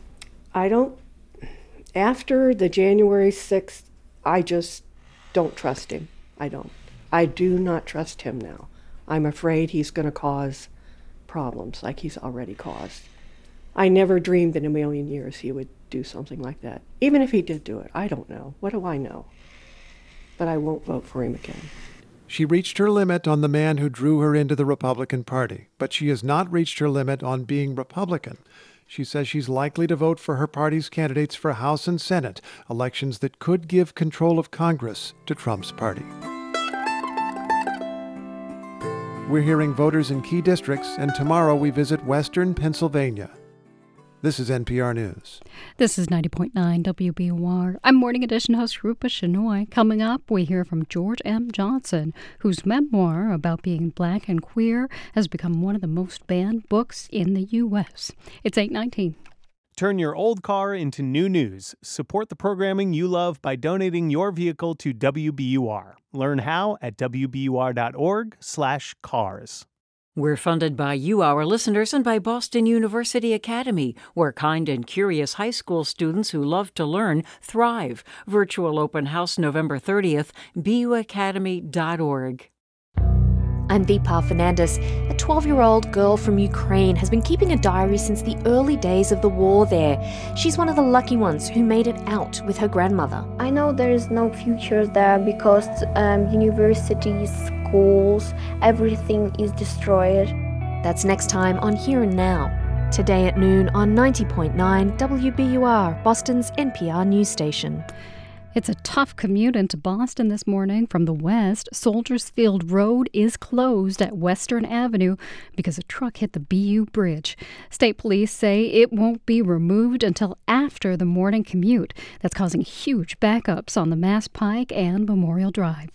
I don't. After the January 6th, I just don't trust him. I don't. I do not trust him now. I'm afraid he's going to cause problems like he's already caused. I never dreamed in a million years he would do something like that. Even if he did do it, I don't know. What do I know? But I won't vote for him again. She reached her limit on the man who drew her into the Republican Party, but she has not reached her limit on being Republican. She says she's likely to vote for her party's candidates for House and Senate, elections that could give control of Congress to Trump's party. We're hearing voters in key districts, and tomorrow we visit Western Pennsylvania. This is NPR News. This is 90.9 WBUR. I'm Morning Edition host Rupa Shenoy. Coming up, we hear from George M. Johnson, whose memoir about being black and queer has become one of the most banned books in the U.S. It's 8:19. Turn your old car into new news. Support the programming you love by donating your vehicle to WBUR. Learn how at WBUR.org/cars. We're funded by you, our listeners, and by Boston University Academy, where kind and curious high school students who love to learn thrive. Virtual open house November 30th, buacademy.org. I'm Deepa Fernandes. A 12-year-old girl from Ukraine has been keeping a diary since the early days of the war there. She's one of the lucky ones who made it out with her grandmother. I know there is no future there because universities, schools, everything is destroyed. That's next time on Here and Now. Today at noon on 90.9 WBUR, Boston's NPR news station. It's a tough commute into Boston this morning from the west. Soldiers Field Road is closed at Western Avenue because a truck hit the BU Bridge. State police say it won't be removed until after the morning commute. That's causing huge backups on the Mass Pike and Memorial Drive.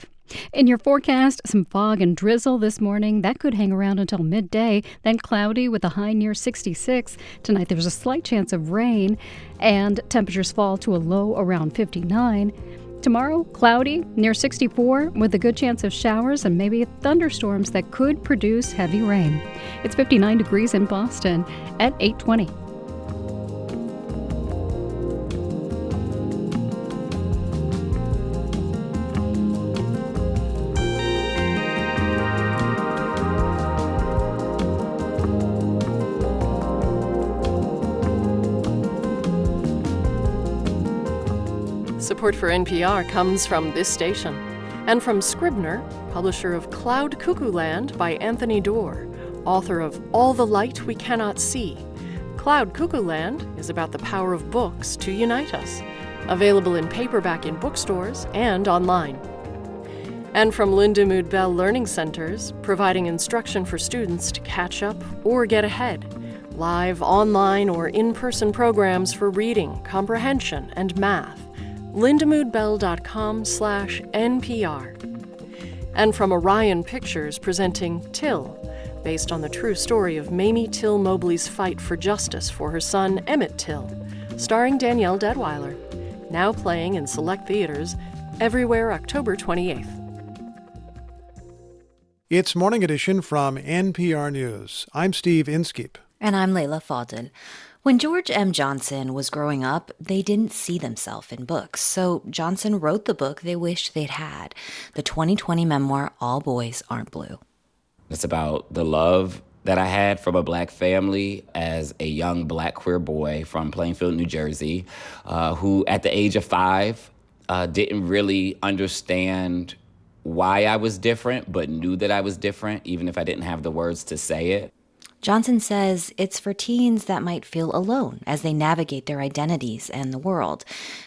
In your forecast, some fog and drizzle this morning. That could hang around until midday, then cloudy with a high near 66. Tonight there's a slight chance of rain, and temperatures fall to a low around 59. Tomorrow, cloudy, near 64, with a good chance of showers and maybe thunderstorms that could produce heavy rain. It's 59 degrees in Boston at 8:20. Support for NPR comes from this station and from Scribner, publisher of Cloud Cuckoo Land by Anthony Doerr, author of All the Light We Cannot See. Cloud Cuckoo Land is about the power of books to unite us, available in paperback in bookstores and online. And from Lindenwood Bell Learning Centers, providing instruction for students to catch up or get ahead. Live, online, or in-person programs for reading, comprehension, and math. lindenwoodbell.com/NPR. And from Orion Pictures, presenting Till, based on the true story of Mamie Till Mobley's fight for justice for her son Emmett Till, starring Danielle Deadwyler, now playing in select theaters everywhere October 28th. It's Morning Edition from NPR News. I'm Steve Inskeep. And I'm Leila Fadel. When George M. Johnson was growing up, they didn't see themselves in books, so Johnson wrote the book they wished they'd had, the 2020 memoir, All Boys Aren't Blue. It's about the love that I had from a Black family as a young Black queer boy from Plainfield, New Jersey, who at the age of 5 didn't really understand why I was different, but knew that I was different, even if I didn't have the words to say it. Johnson says it's for teens that might feel alone as they navigate their identities and the world.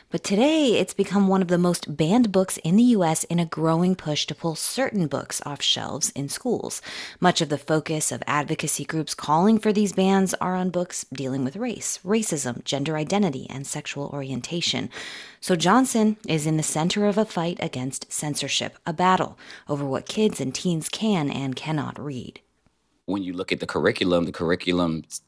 But today, it's become one of the most banned books in the U.S. in a growing push to pull certain books off shelves in schools. Much of the focus of advocacy groups calling for these bans are on books dealing with race, racism, gender identity, and sexual orientation. So Johnson is in the center of a fight against censorship, a battle over what kids and teens can and cannot read. When you look at the curriculum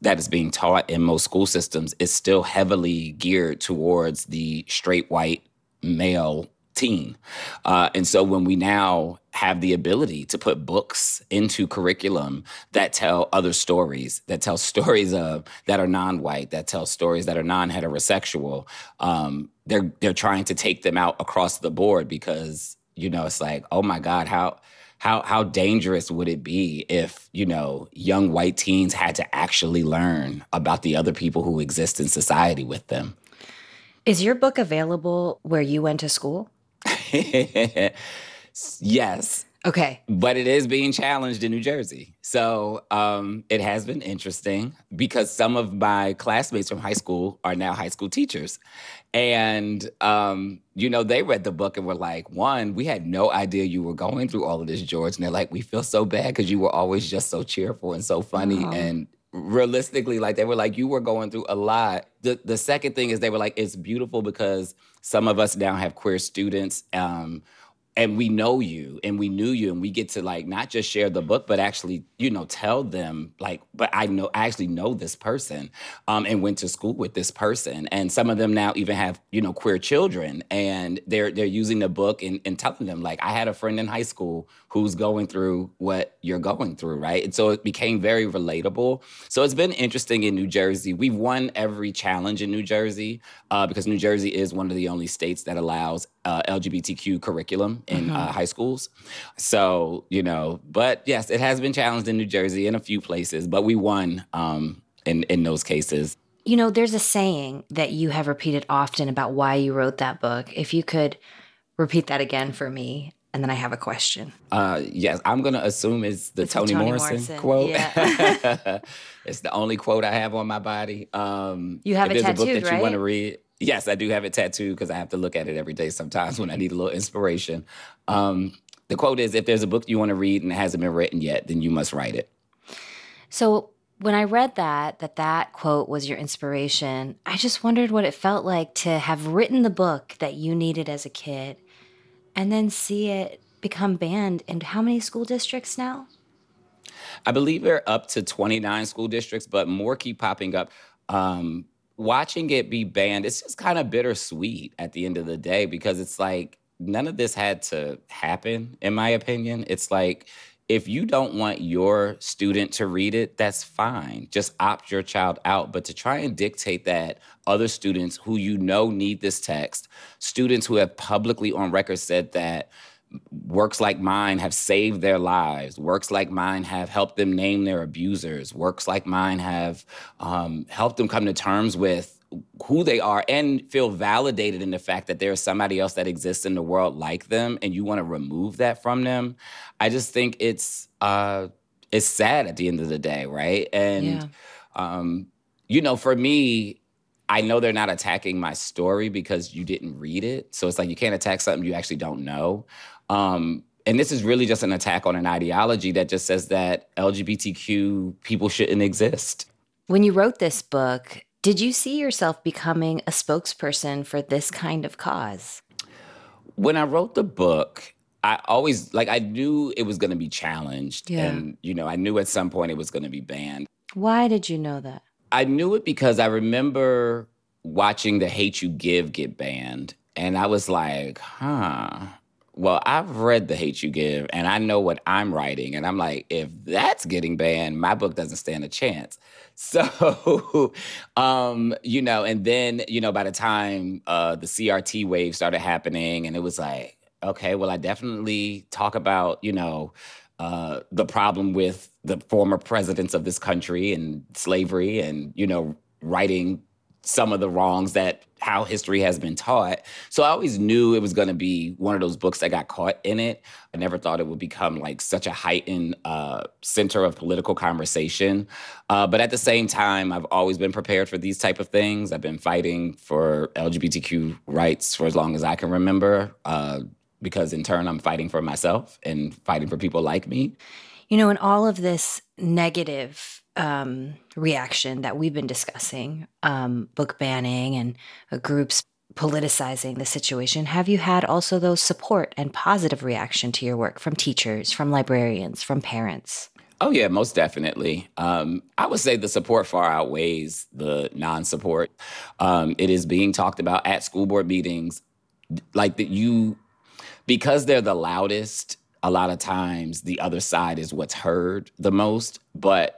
that is being taught in most school systems is still heavily geared towards the straight white male teen. And so when we now have the ability to put books into curriculum that tell other stories, that tell stories that are non-white, that tell stories that are non-heterosexual, they're trying to take them out across the board because, you know, it's like, oh my God, How dangerous would it be if, you know, young white teens had to actually learn about the other people who exist in society with them? Is your book available where you went to school? Yes. Okay. But it is being challenged in New Jersey. So it has been interesting because some of my classmates from high school are now high school teachers. And, you know, they read the book and were like, one, we had no idea you were going through all of this, George. And they're like, we feel so bad because you were always just so cheerful and so funny. Wow. And realistically, like, they were like, you were going through a lot. The second thing is they were like, it's beautiful because some of us now have queer students, and we know you and we knew you, and we get to like not just share the book, but actually, you know, tell them like, but I actually know this person and went to school with this person. And some of them now even have, you know, queer children, and they're using the book and telling them like, I had a friend in high school who's going through what you're going through, right? And so it became very relatable. So it's been interesting in New Jersey. We've won every challenge in New Jersey because New Jersey is one of the only states that allows LGBTQ curriculum in high schools. So, you know, but yes, it has been challenged in New Jersey in a few places, but we won in those cases. You know, there's a saying that you have repeated often about why you wrote that book. If you could repeat that again for me, and then I have a question. Yes, I'm going to assume it's the Toni Morrison quote. Yeah. It's the only quote I have on my body. You have it tattooed, right? If there's a book that you want to read. Yes, I do have it tattooed because I have to look at it every day sometimes when I need a little inspiration. The quote is, if there's a book you want to read and it hasn't been written yet, then you must write it. So when I read that quote was your inspiration, I just wondered what it felt like to have written the book that you needed as a kid and then see it become banned in how many school districts now? I believe we're up to 29 school districts, but more keep popping up. Watching it be banned, it's just kind of bittersweet at the end of the day, because it's like none of this had to happen, in my opinion. It's like, if you don't want your student to read it, that's fine. Just opt your child out. But to try and dictate that other students who you know need this text, students who have publicly on record said that works like mine have saved their lives. Works like mine have helped them name their abusers. Works like mine have helped them come to terms with who they are and feel validated in the fact that there is somebody else that exists in the world like them, and you want to remove that from them. I just think it's sad at the end of the day, right? And, you know, for me, I know they're not attacking my story because you didn't read it. So it's like you can't attack something you actually don't know. And this is really just an attack on an ideology that just says that LGBTQ people shouldn't exist. When you wrote this book, did you see yourself becoming a spokesperson for this kind of cause? When I wrote the book, I always, like, I knew it was going to be challenged. Yeah. And, you know, I knew at some point it was going to be banned. Why did you know that? I knew it because I remember watching The Hate U Give get banned. And I was like, well, I've read The Hate U Give, and I know what I'm writing. And I'm like, if that's getting banned, my book doesn't stand a chance. So, you know, and then, you know, by the time the CRT wave started happening, and it was like, okay, well, I definitely talk about, you know, the problem with the former presidents of this country and slavery and, you know, writing some of the wrongs that how history has been taught. So I always knew it was going to be one of those books that got caught in it. I never thought it would become like such a heightened center of political conversation. But at the same time, I've always been prepared for these type of things. I've been fighting for LGBTQ rights for as long as I can remember, because in turn, I'm fighting for myself and fighting for people like me. You know, in all of this negative reaction that we've been discussing, book banning and groups politicizing the situation, have you had also those support and positive reaction to your work from teachers, from librarians, from parents? Oh, yeah, most definitely. I would say the support far outweighs the non-support. It is being talked about at school board meetings, like that because they're the loudest, a lot of times the other side is what's heard the most, but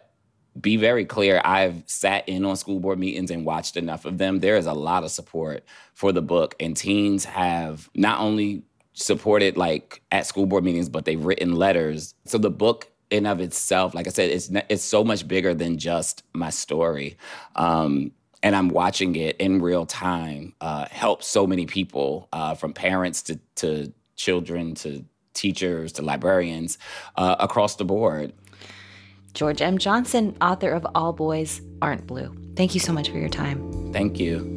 be very clear, I've sat in on school board meetings and watched enough of them. There is a lot of support for the book, and teens have not only supported like at school board meetings, but they've written letters. So the book in of itself, like I said, it's so much bigger than just my story. And I'm watching it in real time help so many people, from parents to children to teachers to librarians across the board. George M. Johnson, author of All Boys Aren't Blue. Thank you so much for your time. Thank you.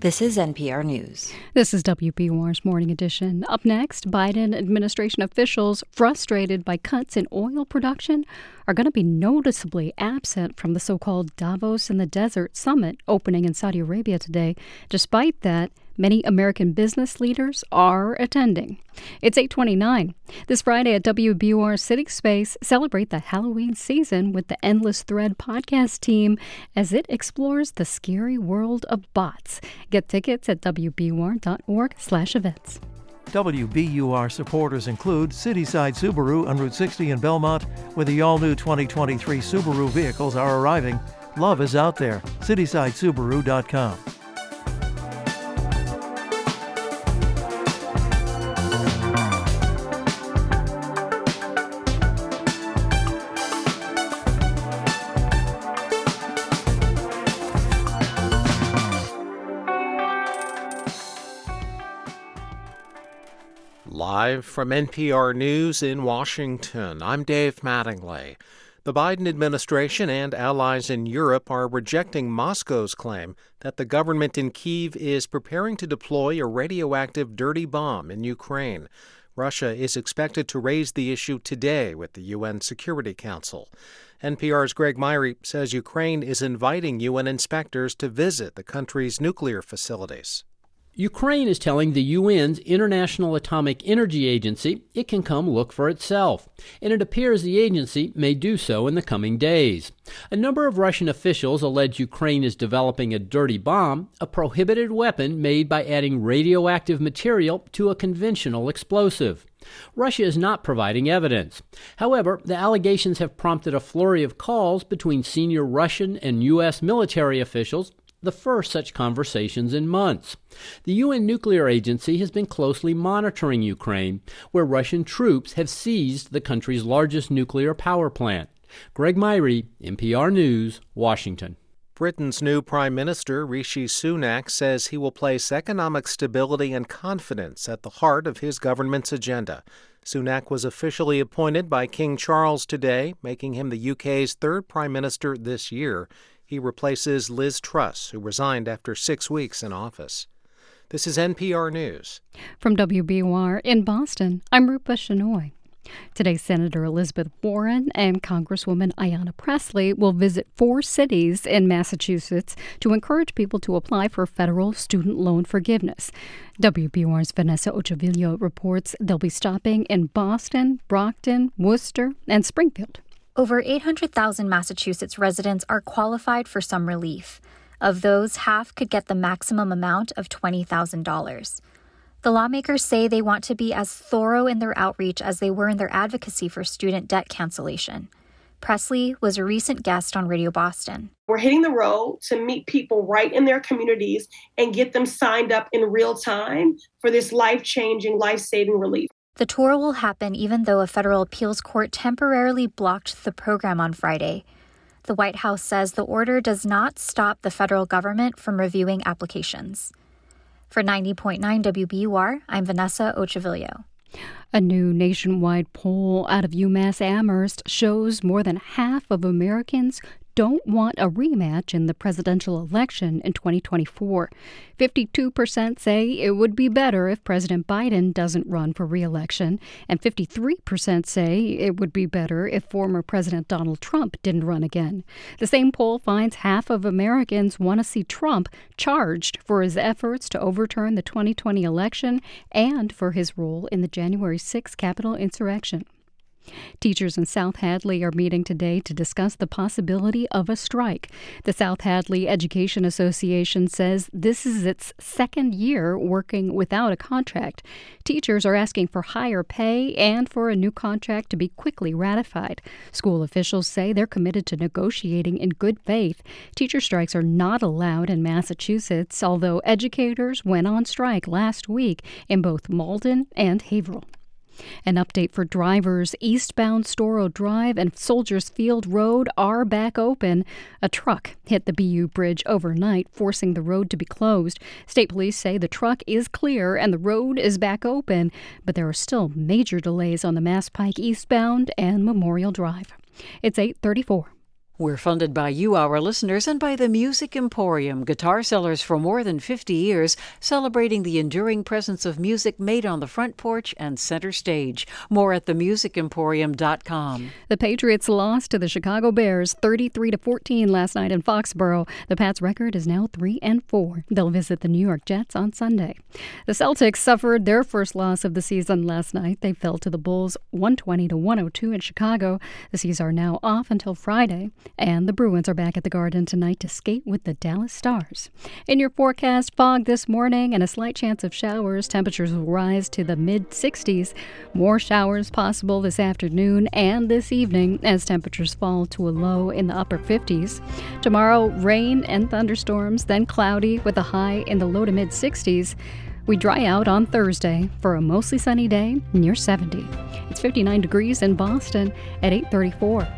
This is NPR News. This is WBUR's Morning Edition. Up next, Biden administration officials frustrated by cuts in oil production are going to be noticeably absent from the so-called Davos in the Desert summit opening in Saudi Arabia today. Despite that, many American business leaders are attending. It's 8:29. This Friday at WBUR Civic Space, celebrate the Halloween season with the Endless Thread podcast team as it explores the scary world of bots. Get tickets at WBUR.org/events. WBUR supporters include Cityside Subaru on Route 60 in Belmont, where the all-new 2023 Subaru vehicles are arriving. Love is out there. CitysideSubaru.com. Live from NPR News in Washington, I'm Dave Mattingly. The Biden administration and allies in Europe are rejecting Moscow's claim that the government in Kyiv is preparing to deploy a radioactive dirty bomb in Ukraine. Russia is expected to raise the issue today with the UN Security Council. NPR's Greg Myre says Ukraine is inviting UN inspectors to visit the country's nuclear facilities. Ukraine is telling the UN's International Atomic Energy Agency it can come look for itself, and it appears the agency may do so in the coming days. A number of Russian officials allege Ukraine is developing a dirty bomb, a prohibited weapon made by adding radioactive material to a conventional explosive. Russia is not providing evidence. However, the allegations have prompted a flurry of calls between senior Russian and U.S. military officials, the first such conversations in months. The UN Nuclear Agency has been closely monitoring Ukraine, where Russian troops have seized the country's largest nuclear power plant. Greg Myre, NPR News, Washington. Britain's new Prime Minister, Rishi Sunak, says he will place economic stability and confidence at the heart of his government's agenda. Sunak was officially appointed by King Charles today, making him the UK's third Prime Minister this year. He replaces Liz Truss, who resigned after 6 weeks in office. This is NPR News. From WBUR in Boston, I'm Rupa Shenoy. Today, Senator Elizabeth Warren and Congresswoman Ayanna Pressley will visit 4 cities in Massachusetts to encourage people to apply for federal student loan forgiveness. WBUR's Vanessa Ochovillo reports they'll be stopping in Boston, Brockton, Worcester, and Springfield. Over 800,000 Massachusetts residents are qualified for some relief. Of those, half could get the maximum amount of $20,000. The lawmakers say they want to be as thorough in their outreach as they were in their advocacy for student debt cancellation. Pressley was a recent guest on Radio Boston. We're hitting the road to meet people right in their communities and get them signed up in real time for this life-changing, life-saving relief. The tour will happen even though a federal appeals court temporarily blocked the program on Friday. The White House says the order does not stop the federal government from reviewing applications. For 90.9 WBUR, I'm Vanessa Ochovillo. A new nationwide poll out of UMass Amherst shows more than half of Americans don't want a rematch in the presidential election in 2024. 52% say it would be better if President Biden doesn't run for re-election, and 53% say it would be better if former President Donald Trump didn't run again. The same poll finds half of Americans want to see Trump charged for his efforts to overturn the 2020 election and for his role in the January 6th Capitol insurrection. Teachers in South Hadley are meeting today to discuss the possibility of a strike. The South Hadley Education Association says this is its 2nd year working without a contract. Teachers are asking for higher pay and for a new contract to be quickly ratified. School officials say they're committed to negotiating in good faith. Teacher strikes are not allowed in Massachusetts, although educators went on strike last week in both Malden and Haverhill. An update for drivers. Eastbound Storrow Drive and Soldiers Field Road are back open. A truck hit the BU Bridge overnight, forcing the road to be closed. State police say the truck is clear and the road is back open, but there are still major delays on the Mass Pike eastbound and Memorial Drive. It's 8:34. We're funded by you, our listeners, and by the Music Emporium, guitar sellers for more than 50 years, celebrating the enduring presence of music made on the front porch and center stage. More at themusicemporium.com. The Patriots lost to the Chicago Bears 33-14 last night in Foxborough. The Pats' record is now 3-4. They'll visit the New York Jets on Sunday. The Celtics suffered their first loss of the season last night. They fell to the Bulls 120-102 in Chicago. The Seas are now off until Friday. And the Bruins are back at the Garden tonight to skate with the Dallas Stars. In your forecast, fog this morning and a slight chance of showers. Temperatures will rise to the mid-60s. More showers possible this afternoon and this evening as temperatures fall to a low in the upper 50s. Tomorrow, rain and thunderstorms, then cloudy with a high in the low to mid-60s. We dry out on Thursday for a mostly sunny day near 70. It's 59 degrees in Boston at 8:34.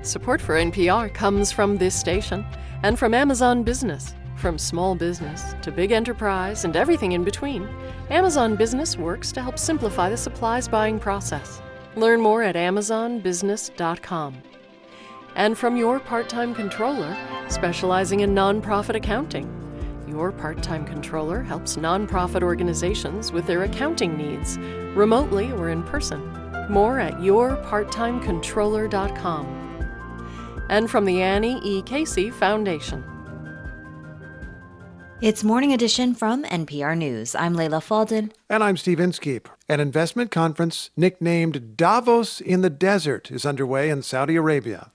Support for NPR comes from this station and from Amazon Business. From small business to big enterprise and everything in between, Amazon Business works to help simplify the supplies buying process. Learn more at amazonbusiness.com. And from your part-time controller, specializing in nonprofit accounting. Your part-time controller helps nonprofit organizations with their accounting needs, remotely or in person. More at yourparttimecontroller.com. And from the Annie E. Casey Foundation. It's Morning Edition from NPR News. I'm Leila Falden. And I'm Steve Inskeep. An investment conference nicknamed Davos in the Desert is underway in Saudi Arabia.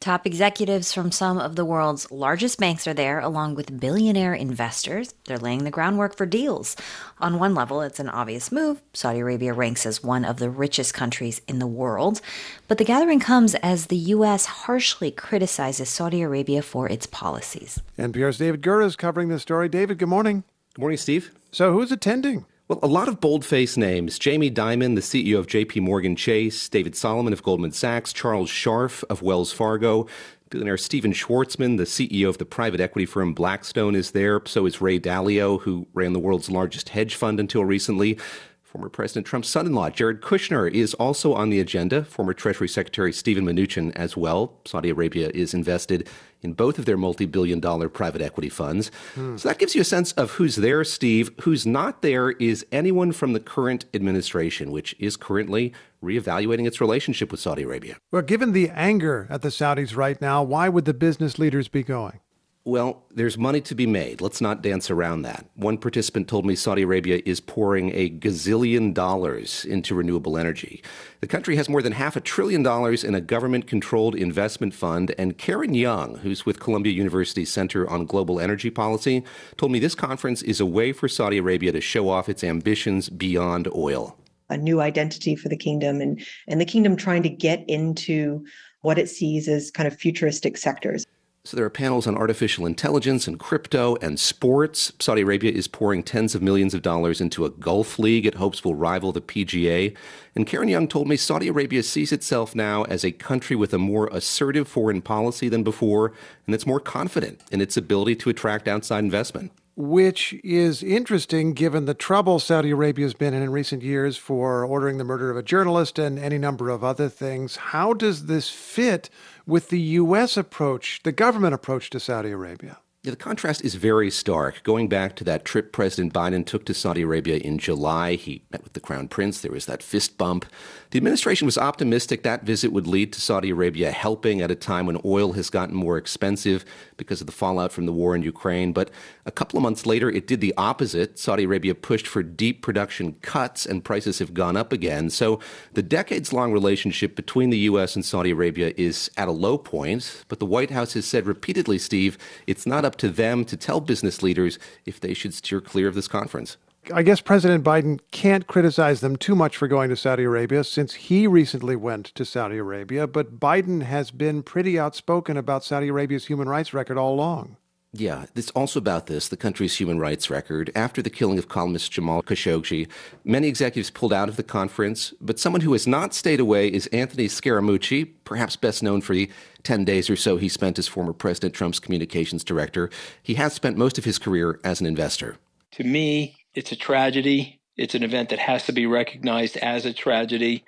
Top executives from some of the world's largest banks are there, along with billionaire investors. They're laying the groundwork for deals. On one level, it's an obvious move. Saudi Arabia ranks as one of the richest countries in the world. But the gathering comes as the U.S. harshly criticizes Saudi Arabia for its policies. NPR's David Gura is covering this story. David, good morning. Good morning, Steve. So who's attending? Well, a lot of bold-faced names. Jamie Dimon, the CEO of J.P. Morgan Chase, David Solomon of Goldman Sachs, Charles Scharf of Wells Fargo, billionaire Steven Schwartzman, the CEO of the private equity firm Blackstone, is there. So is Ray Dalio, who ran the world's largest hedge fund until recently. Former President Trump's son-in-law, Jared Kushner, is also on the agenda. Former Treasury Secretary Steven Mnuchin as well. Saudi Arabia is invested in both of their multi-billion-dollar private equity funds. So that gives you a sense of who's there, Steve. Who's not there is anyone from the current administration, which is currently reevaluating its relationship with Saudi Arabia. Well, given the anger at the Saudis right now, why would the business leaders be going? Well, there's money to be made. Let's not dance around that. One participant told me Saudi Arabia is pouring $1 gazillion into renewable energy. The country has more than $500 billion in a government-controlled investment fund. And Karen Young, who's with Columbia University's Center on Global Energy Policy, told me this conference is a way for Saudi Arabia to show off its ambitions beyond oil. A new identity for the kingdom and the kingdom trying to get into what it sees as kind of futuristic sectors. So there are panels on artificial intelligence and crypto and sports. Saudi Arabia is pouring tens of millions of dollars into a golf league it hopes will rival the PGA. And Karen Young told me Saudi Arabia sees itself now as a country with a more assertive foreign policy than before, and it's more confident in its ability to attract outside investment. Which is interesting given the trouble Saudi Arabia has been in recent years for ordering the murder of a journalist and any number of other things. How does this fit with the U.S. approach, the government approach to Saudi Arabia? Yeah, the contrast is very stark. Going back to that trip President Biden took to Saudi Arabia in July, he met with the Crown Prince. There was that fist bump. The administration was optimistic that visit would lead to Saudi Arabia helping at a time when oil has gotten more expensive because of the fallout from the war in Ukraine. But a couple of months later, it did the opposite. Saudi Arabia pushed for deep production cuts and prices have gone up again. So the decades-long relationship between the U.S. and Saudi Arabia is at a low point. But the White House has said repeatedly, Steve, it's not up to them to tell business leaders if they should steer clear of this conference. I guess President Biden can't criticize them too much for going to Saudi Arabia since he recently went to Saudi Arabia, but Biden has been pretty outspoken about Saudi Arabia's human rights record all along. Yeah, it's also about this, the country's human rights record. After the killing of columnist Jamal Khashoggi, many executives pulled out of the conference, but someone who has not stayed away is Anthony Scaramucci, perhaps best known for the 10 days or so he spent as former President Trump's communications director. He has spent most of his career as an investor. To me, it's a tragedy. It's an event that has to be recognized as a tragedy.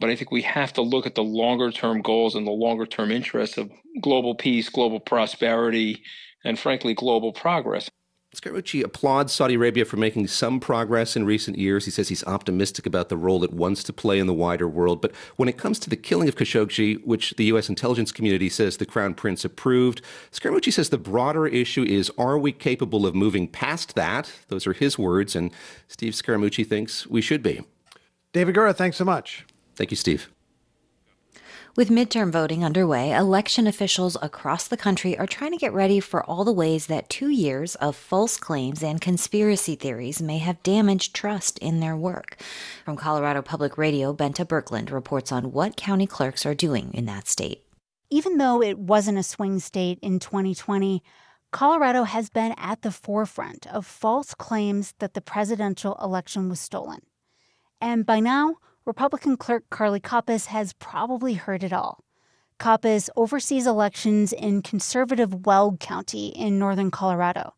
But I think we have to look at the longer term goals and the longer term interests of global peace, global prosperity, and frankly, global progress. Scaramucci applauds Saudi Arabia for making some progress in recent years. He says he's optimistic about the role it wants to play in the wider world. But when it comes to the killing of Khashoggi, which the U.S. intelligence community says the Crown Prince approved, Scaramucci says the broader issue is, are we capable of moving past that? Those are his words, and Steve Scaramucci thinks we should be. David Gura, thanks so much. Thank you, Steve. With midterm voting underway, election officials across the country are trying to get ready for all the ways that 2 years of false claims and conspiracy theories may have damaged trust in their work. From Colorado Public Radio, Benta Berkland reports on what county clerks are doing in that state. Even though it wasn't a swing state in 2020, Colorado has been at the forefront of false claims that the presidential election was stolen. And by now, Republican clerk Carly Coppice has probably heard it all. Coppice oversees elections in conservative Weld County in northern Colorado.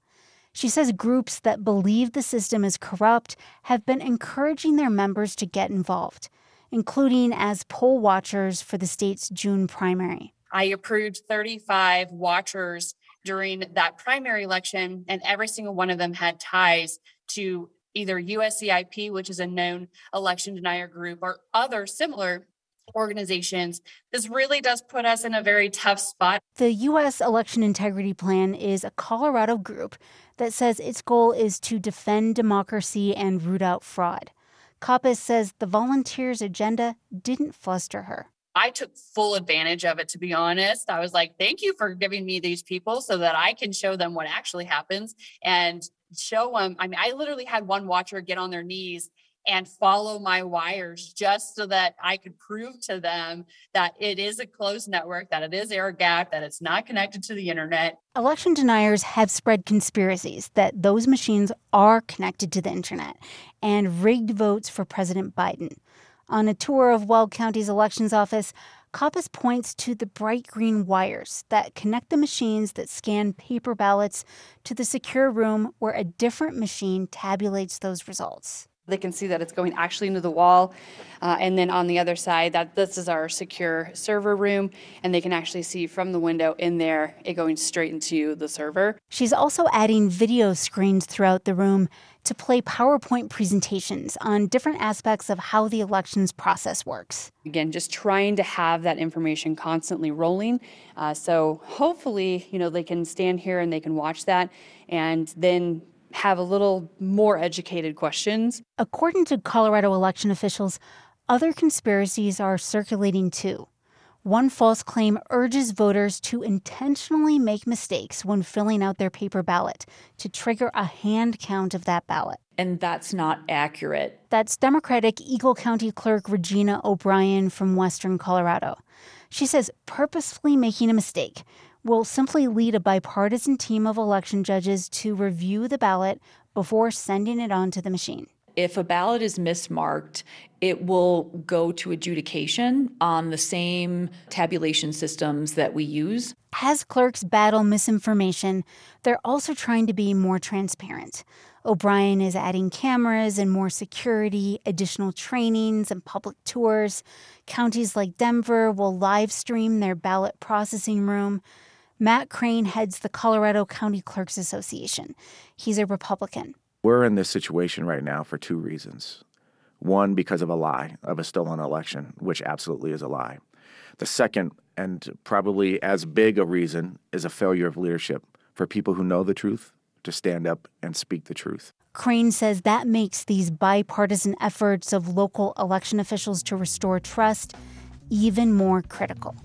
She says groups that believe the system is corrupt have been encouraging their members to get involved, including as poll watchers for the state's June primary. I approved 35 watchers during that primary election, and every single one of them had ties to either USCIP, which is a known election denier group, or other similar organizations. This really does put us in a very tough spot. The U.S. Election Integrity Plan is a Colorado group that says its goal is to defend democracy and root out fraud. Coppice says the volunteers' agenda didn't fluster her. I took full advantage of it, to be honest. I was like, thank you for giving me these people so that I can show them what actually happens and show them. I mean, I literally had one watcher get on their knees and follow my wires just so that I could prove to them that it is a closed network, that it is air-gapped, that it's not connected to the internet. Election deniers have spread conspiracies that those machines are connected to the internet and rigged votes for President Biden. On a tour of Weld County's elections office, Coppice points to the bright green wires that connect the machines that scan paper ballots to the secure room where a different machine tabulates those results. They can see that it's going actually into the wall. And then on the other side, that this is our secure server room. And they can actually see from the window in there, it going straight into the server. She's also adding video screens throughout the room to play PowerPoint presentations on different aspects of how the elections process works. Again, just trying to have that information constantly rolling. So hopefully, they can stand here and they can watch that and then have a little more educated questions. According to Colorado election officials, other conspiracies are circulating too. One false claim urges voters to intentionally make mistakes when filling out their paper ballot to trigger a hand count of that ballot. And that's not accurate. That's Democratic Eagle County Clerk Regina O'Brien from Western Colorado. She says purposefully making a mistake will simply lead a bipartisan team of election judges to review the ballot before sending it on to the machine. If a ballot is mismarked, it will go to adjudication on the same tabulation systems that we use. As clerks battle misinformation, they're also trying to be more transparent. O'Brien is adding cameras and more security, additional trainings and public tours. Counties like Denver will live stream their ballot processing room. Matt Crane heads the Colorado County Clerks Association. He's a Republican. We're in this situation right now for two reasons. One, because of a lie, of a stolen election, which absolutely is a lie. The second, and probably as big a reason, is a failure of leadership for people who know the truth to stand up and speak the truth. Crane says that makes these bipartisan efforts of local election officials to restore trust even more critical.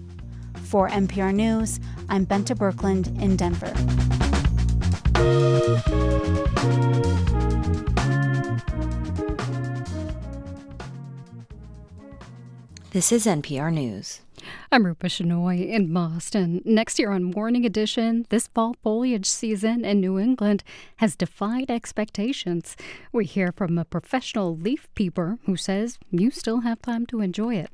For NPR News, I'm Benta Berkland in Denver. This is NPR News. I'm Rupa Shenoy in Boston. Next year on Morning Edition, this fall foliage season in New England has defied expectations. We hear from a professional leaf peeper who says you still have time to enjoy it.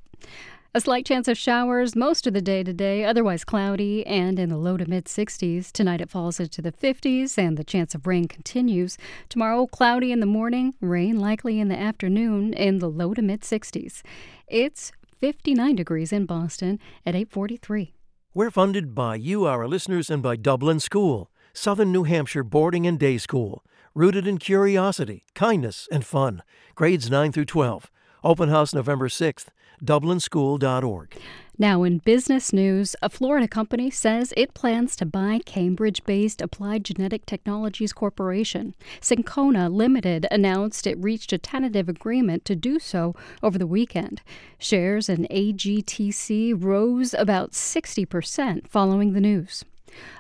A slight chance of showers most of the day today, otherwise cloudy and in the low to mid-60s. Tonight it falls into the 50s and the chance of rain continues. Tomorrow, cloudy in the morning, rain likely in the afternoon in the low to mid-60s. It's 59 degrees in Boston at 8:43. We're funded by you, our listeners, and by Dublin School, Southern New Hampshire boarding and day school, rooted in curiosity, kindness, and fun. Grades 9 through 12. Open house November 6th. DublinSchool.org. Now in business news, a Florida company says it plans to buy Cambridge-based Applied Genetic Technologies Corporation. Syncona Limited announced it reached a tentative agreement to do so over the weekend. Shares in AGTC rose about 60% following the news.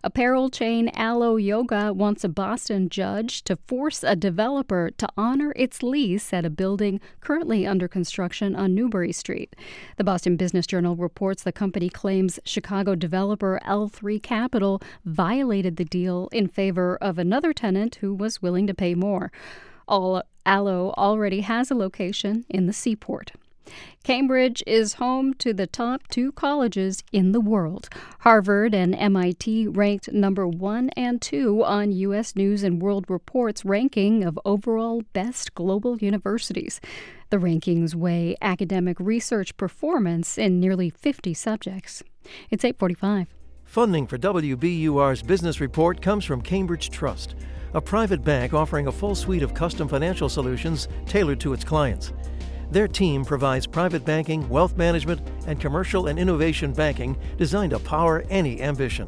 Apparel chain Alo Yoga wants a Boston judge to force a developer to honor its lease at a building currently under construction on Newbury Street. The Boston Business Journal reports the company claims Chicago developer L3 Capital violated the deal in favor of another tenant who was willing to pay more. Alo already has a location in the Seaport. Cambridge is home to the top two colleges in the world. Harvard and MIT ranked number 1 and 2 on U.S. News and World Report's ranking of overall best global universities. The rankings weigh academic research performance in nearly 50 subjects. It's 8:45. Funding for WBUR's business report comes from Cambridge Trust, a private bank offering a full suite of custom financial solutions tailored to its clients. Their team provides private banking, wealth management, and commercial and innovation banking designed to power any ambition.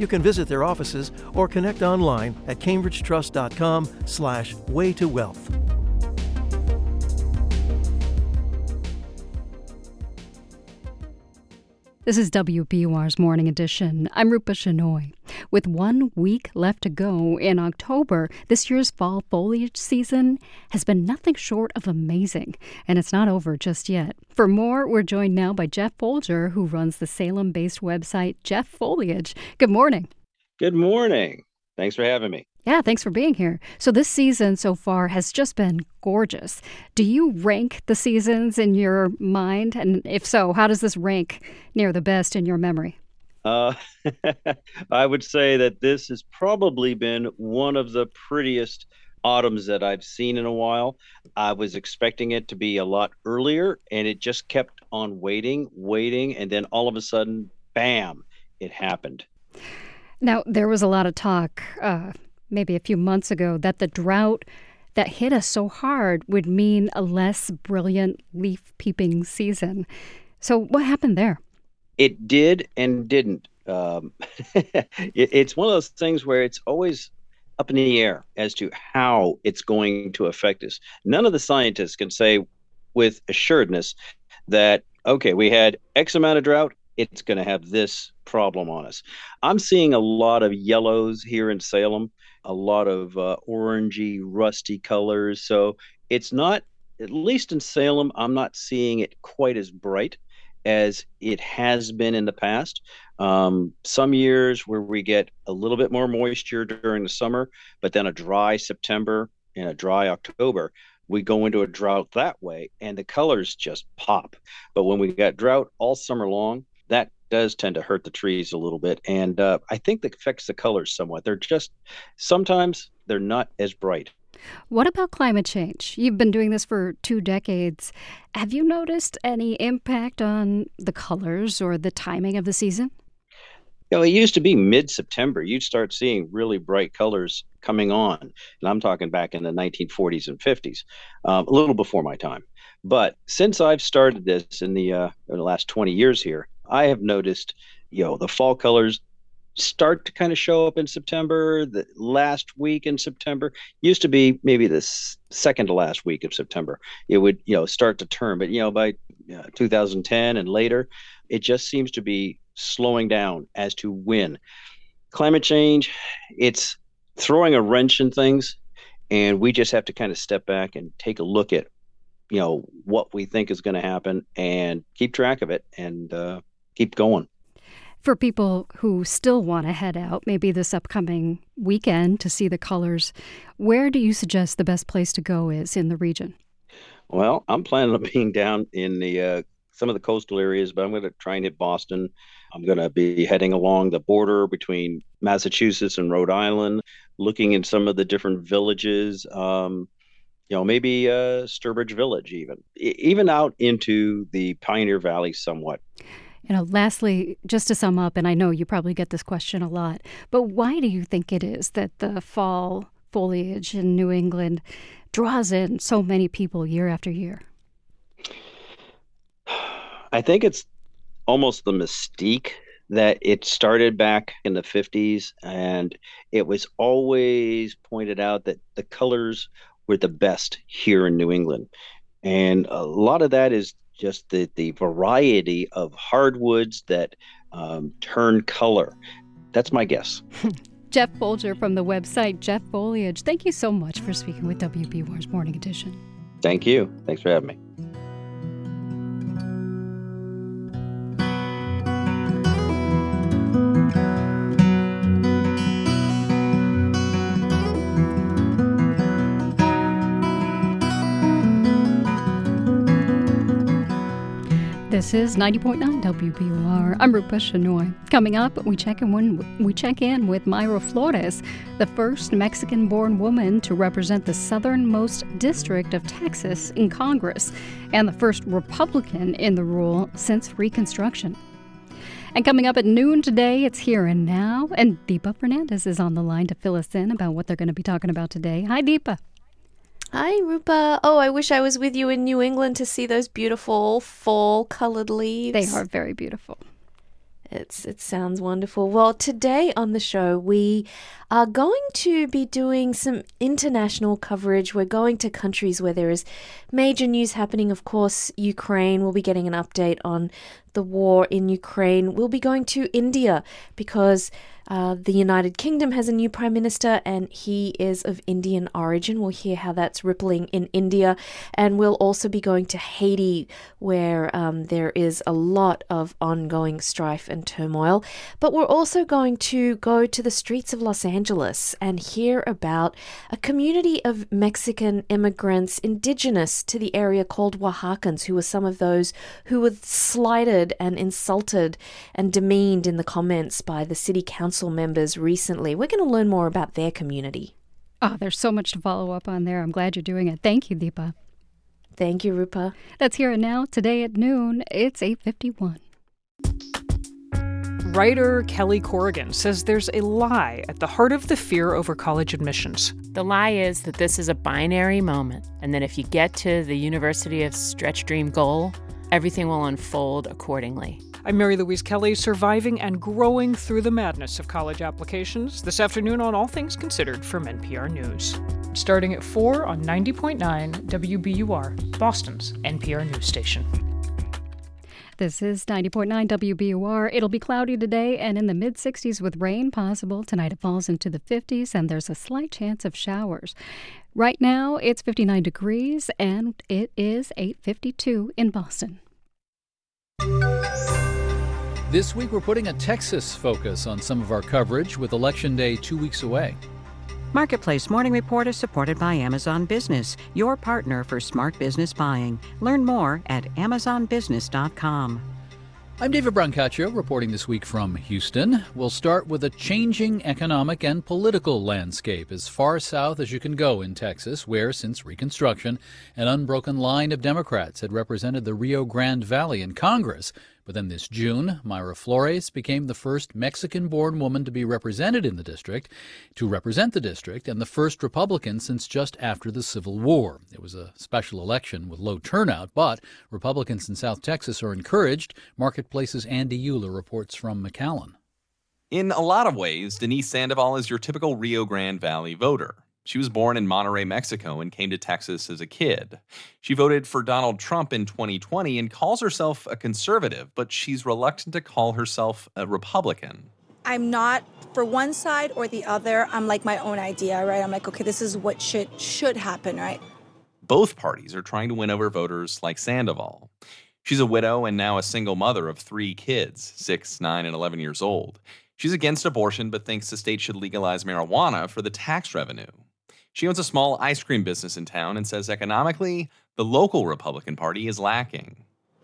You can visit their offices or connect online at cambridgetrust.com/way to wealth. This is WBUR's Morning Edition. I'm Rupa Shenoy. With 1 week left to go in October, this year's fall foliage season has been nothing short of amazing, and it's not over just yet. For more, we're joined now by Jeff Folger, who runs the Salem-based website Jeff Foliage. Good morning. Good morning. Thanks for having me. Yeah, thanks for being here. So this season so far has just been gorgeous. Do you rank the seasons in your mind? And if so, how does this rank near the best in your memory? I would say that this has probably been one of the prettiest autumns that I've seen in a while. I was expecting it to be a lot earlier, and it just kept on waiting, and then all of a sudden, bam, it happened. Now, there was a lot of talk maybe a few months ago that the drought that hit us so hard would mean a less brilliant leaf-peeping season. So what happened there? It did and didn't. It's one of those things where it's always up in the air as to how it's going to affect us. None of the scientists can say with assuredness that, okay, we had X amount of drought, it's going to have this problem on us. I'm seeing a lot of yellows here in Salem, a lot of orangey, rusty colors. So it's not, at least in Salem, I'm not seeing it quite as bright as it has been in the past. Some years where we get a little bit more moisture during the summer, but then a dry September and a dry October, we go into a drought that way and the colors just pop. But when we got drought all summer long, that does tend to hurt the trees a little bit. And I think that affects the colors somewhat. They're just, sometimes they're not as bright. What about climate change? You've been doing this for 2 decades. Have you noticed any impact on the colors or the timing of the season? You know, it used to be mid-September. You'd start seeing really bright colors coming on. And I'm talking back in the 1940s and 50s, a little before my time. But since I've started this in the last 20 years here, I have noticed, the fall colors start to kind of show up in September, the last week in September. Used to be maybe the second to last week of September. It would, start to turn. But, by 2010 and later, it just seems to be slowing down as to when. Climate change, it's throwing a wrench in things, and we just have to kind of step back and take a look at, what we think is going to happen and keep track of it and keep going. For people who still want to head out, maybe this upcoming weekend to see the colors, where do you suggest the best place to go is in the region? Well, I'm planning on being down in the some of the coastal areas, but I'm going to try and hit Boston. I'm going to be heading along the border between Massachusetts and Rhode Island, looking in some of the different villages. you know, maybe Sturbridge Village, even out into the Pioneer Valley somewhat. You know, lastly, just to sum up, and I know you probably get this question a lot, but why do you think it is that the fall foliage in New England draws in so many people year after year? I think it's almost the mystique that it started back in the 50s, and it was always pointed out that the colors were the best here in New England. And a lot of that is just the variety of hardwoods that turn color. That's my guess. Jeff Folger from the website Jeff Foliage, thank you so much for speaking with WBUR's Morning Edition. Thank you. Thanks for having me. This is 90.9 WBUR. I'm Rupa Chenoy. Coming up, we check in with Mayra Flores, the first Mexican-born woman to represent the southernmost district of Texas in Congress, and the first Republican in the role since Reconstruction. And coming up at noon today, it's Here and Now, and Deepa Fernandes is on the line to fill us in about what they're going to be talking about today. Hi, Deepa. Hi, Rupa. Oh, I wish I was with you in New England to see those beautiful, full-colored leaves. They are very beautiful. It sounds wonderful. Well, today on the show, we are going to be doing some international coverage. We're going to countries where there is major news happening. Of course, Ukraine. We'll be getting an update on the war in Ukraine. We'll be going to India because the United Kingdom has a new Prime Minister and he is of Indian origin. We'll hear how that's rippling in India. And we'll also be going to Haiti, where there is a lot of ongoing strife and turmoil. But we're also going to go to the streets of Los Angeles and hear about a community of Mexican immigrants indigenous to the area called Oaxacans, who were some of those who were slighted and insulted and demeaned in the comments by the city council members recently. We're going to learn more about their community. Oh, there's so much to follow up on there. I'm glad you're doing it. Thank you, Deepa. Thank you, Rupa. That's Here and Now. Today at noon, it's 8:51. Writer Kelly Corrigan says there's a lie at the heart of the fear over college admissions. The lie is that this is a binary moment, and that if you get to the University of Stretch Dream goal, everything will unfold accordingly. I'm Mary Louise Kelly, surviving and growing through the madness of college applications, this afternoon on All Things Considered from NPR News. Starting at 4 on 90.9 WBUR, Boston's NPR news station. This is 90.9 WBUR. It'll be cloudy today and in the mid-60s with rain possible. Tonight it falls into the 50s and there's a slight chance of showers. Right now it's 59 degrees and it is 8:52 in Boston. This week, we're putting a Texas focus on some of our coverage with Election Day 2 weeks away. Marketplace Morning Report is supported by Amazon Business, your partner for smart business buying. Learn more at amazonbusiness.com. I'm David Brancaccio, reporting this week from Houston. We'll start with a changing economic and political landscape as far south as you can go in Texas, where, since Reconstruction, an unbroken line of Democrats had represented the Rio Grande Valley in Congress. But then this June, Mayra Flores became the first Mexican-born woman to be represented in the district, and the first Republican since just after the Civil War. It was a special election with low turnout, but Republicans in South Texas are encouraged. Marketplace's Andy Euler reports from McAllen. In a lot of ways, Denise Sandoval is your typical Rio Grande Valley voter. She was born in Monterrey, Mexico, and came to Texas as a kid. She voted for Donald Trump in 2020 and calls herself a conservative, but she's reluctant to call herself a Republican. I'm not for one side or the other. I'm like my own idea, right? I'm like, okay, this is what should happen, right? Both parties are trying to win over voters like Sandoval. She's a widow and now a single mother of 3 kids, 6, 9, and 11 years old. She's against abortion, but thinks the state should legalize marijuana for the tax revenue. She owns a small ice cream business in town and says economically, the local Republican Party is lacking.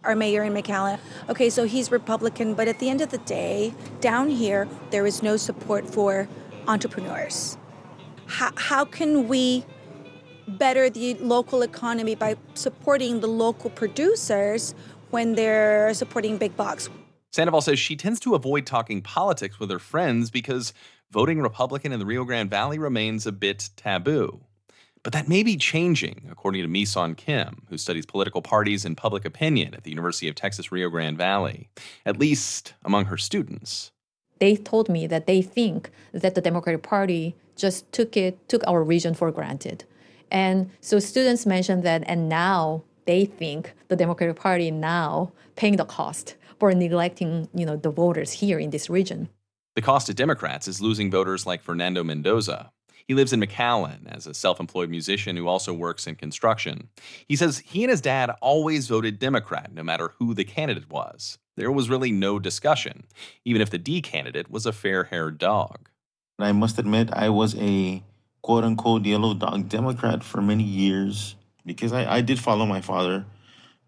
Our mayor in McAllen, okay, so he's Republican, but at the end of the day, down here, there is no support for entrepreneurs. How can we better the local economy by supporting the local producers when they're supporting big box. Sandoval says she tends to avoid talking politics with her friends because voting Republican in the Rio Grande Valley remains a bit taboo. But that may be changing, according to Mi-Son Kim, who studies political parties and public opinion at the University of Texas Rio Grande Valley, at least among her students. They told me that they think that the Democratic Party just took our region for granted. And so students mentioned that, and now they think the Democratic Party now paying the cost for neglecting, the voters here in this region. The cost to Democrats is losing voters like Fernando Mendoza. He lives in McAllen as a self-employed musician who also works in construction. He says he and his dad always voted Democrat, no matter who the candidate was. There was really no discussion, even if the D candidate was a fair-haired dog. I must admit, I was a quote-unquote yellow dog Democrat for many years because I did follow my father,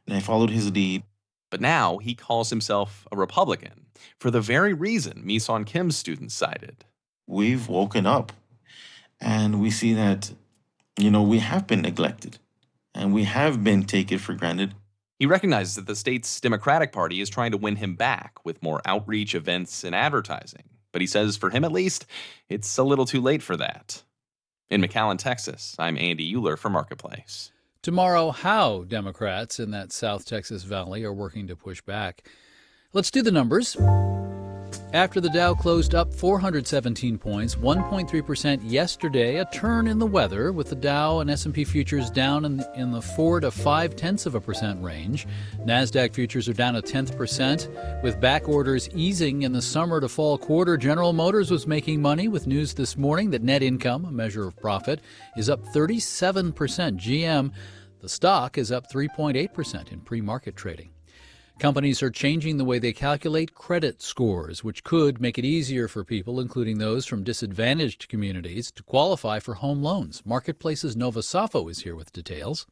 and I followed his lead. But now he calls himself a Republican for the very reason Mi-Son Kim's students cited. We've woken up. And we see that, we have been neglected and we have been taken for granted. He recognizes that the state's Democratic Party is trying to win him back with more outreach, events, and advertising. But he says for him, at least, it's a little too late for that. In McAllen, Texas, I'm Andy Euler for Marketplace. Tomorrow, how Democrats in that South Texas Valley are working to push back. Let's do the numbers. After the Dow closed up 417 points, 1.3% yesterday, a turn in the weather with the Dow and S&P futures down in the 4 to 5/10% range. NASDAQ futures are down 0.1%. With back orders easing in the summer to fall quarter, General Motors was making money with news this morning that net income, a measure of profit, is up 37%. GM, the stock, is up 3.8% in pre-market trading. Companies are changing the way they calculate credit scores, which could make it easier for people, including those from disadvantaged communities, to qualify for home loans. Marketplace's Nova Sappho is here with details.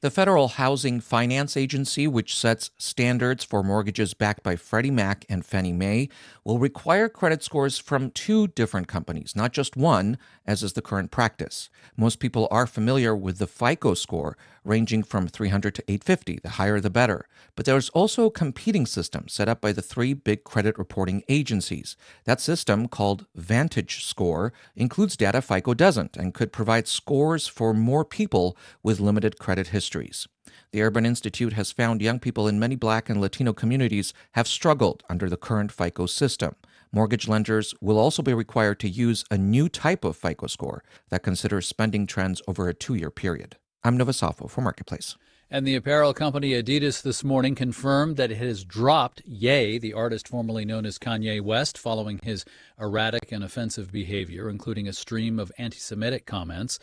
The Federal Housing Finance Agency, which sets standards for mortgages backed by Freddie Mac and Fannie Mae, will require credit scores from two different companies, not just one, as is the current practice. Most people are familiar with the FICO score, ranging from 300 to 850, the higher the better. But there's also a competing system set up by the three big credit reporting agencies. That system, called Vantage Score, includes data FICO doesn't and could provide scores for more people with limited credit histories. The Urban Institute has found young people in many Black and Latino communities have struggled under the current FICO system. Mortgage lenders will also be required to use a new type of FICO score that considers spending trends over a 2-year period. I'm Nova Sappho for Marketplace. And the apparel company Adidas this morning confirmed that it has dropped Ye, the artist formerly known as Kanye West, following his erratic and offensive behavior, including a stream of anti-Semitic comments.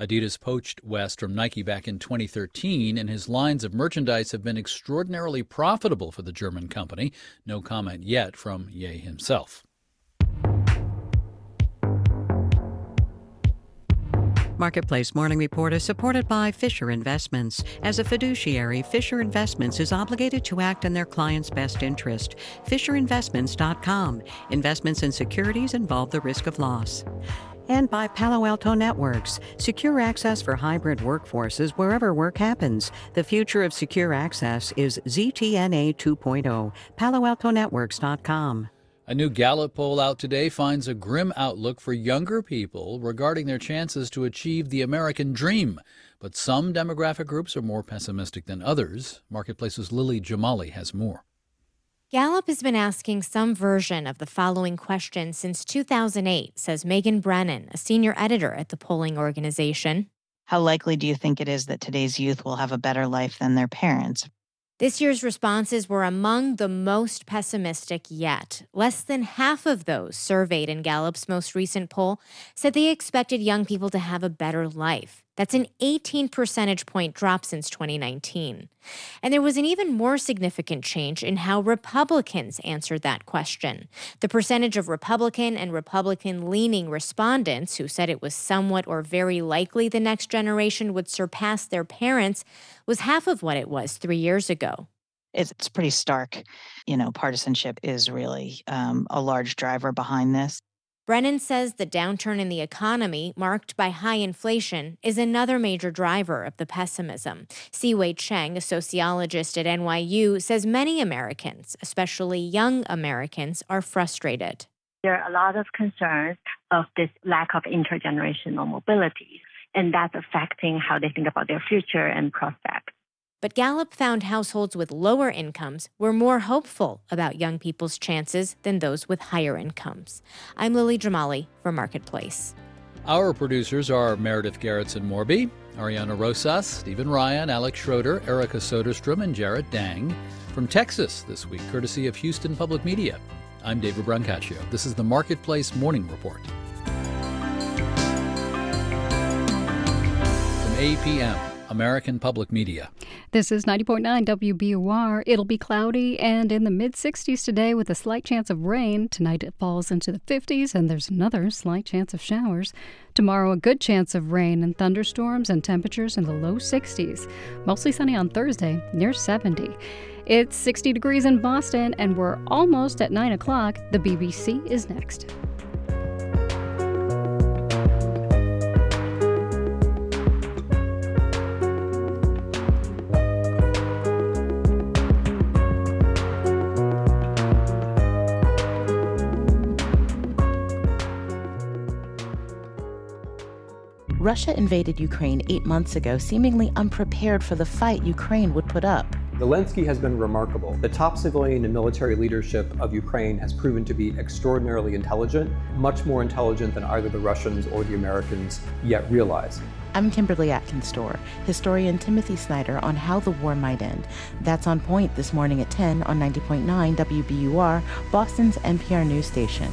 Adidas poached West from Nike back in 2013, and his lines of merchandise have been extraordinarily profitable for the German company. No comment yet from Ye himself. Marketplace Morning Report is supported by Fisher Investments. As a fiduciary, Fisher Investments is obligated to act in their client's best interest. FisherInvestments.com. Investments in securities involve the risk of loss. And by Palo Alto Networks. Secure access for hybrid workforces wherever work happens. The future of secure access is ZTNA 2.0. PaloAltoNetworks.com. A new Gallup poll out today finds a grim outlook for younger people regarding their chances to achieve the American dream. But some demographic groups are more pessimistic than others. Marketplace's Lily Jamali has more. Gallup has been asking some version of the following question since 2008, says Megan Brennan, a senior editor at the polling organization. How likely do you think it is that today's youth will have a better life than their parents? This year's responses were among the most pessimistic yet. Less than half of those surveyed in Gallup's most recent poll said they expected young people to have a better life. That's an 18 percentage point drop since 2019. And there was an even more significant change in how Republicans answered that question. The percentage of Republican and Republican-leaning respondents who said it was somewhat or very likely the next generation would surpass their parents was half of what it was 3 years ago. It's pretty stark. Partisanship is really a large driver behind this. Brennan says the downturn in the economy, marked by high inflation, is another major driver of the pessimism. Siwei Cheng, a sociologist at NYU, says many Americans, especially young Americans, are frustrated. There are a lot of concerns of this lack of intergenerational mobility, and that's affecting how they think about their future and prospects. But Gallup found households with lower incomes were more hopeful about young people's chances than those with higher incomes. I'm Lily Jamali for Marketplace. Our producers are Meredith Gerritsen-Morby, Ariana Rosas, Stephen Ryan, Alex Schroeder, Erica Soderstrom, and Jarrett Dang. From Texas this week, courtesy of Houston Public Media, I'm David Brancaccio. This is the Marketplace Morning Report. From APM, American Public Media. This is 90.9 WBUR. It'll be cloudy and in the mid-60s today with a slight chance of rain. Tonight it falls into the 50s and there's another slight chance of showers. Tomorrow a good chance of rain and thunderstorms and temperatures in the low 60s. Mostly sunny on Thursday, near 70. It's 60 degrees in Boston and we're almost at 9 o'clock. The BBC is next. Russia invaded Ukraine 8 months ago, seemingly unprepared for the fight Ukraine would put up. Zelensky has been remarkable. The top civilian and military leadership of Ukraine has proven to be extraordinarily intelligent, much more intelligent than either the Russians or the Americans yet realize. I'm Kimberly Atkinstor, historian Timothy Snyder on how the war might end. That's On Point this morning at 10 on 90.9 WBUR, Boston's NPR news station.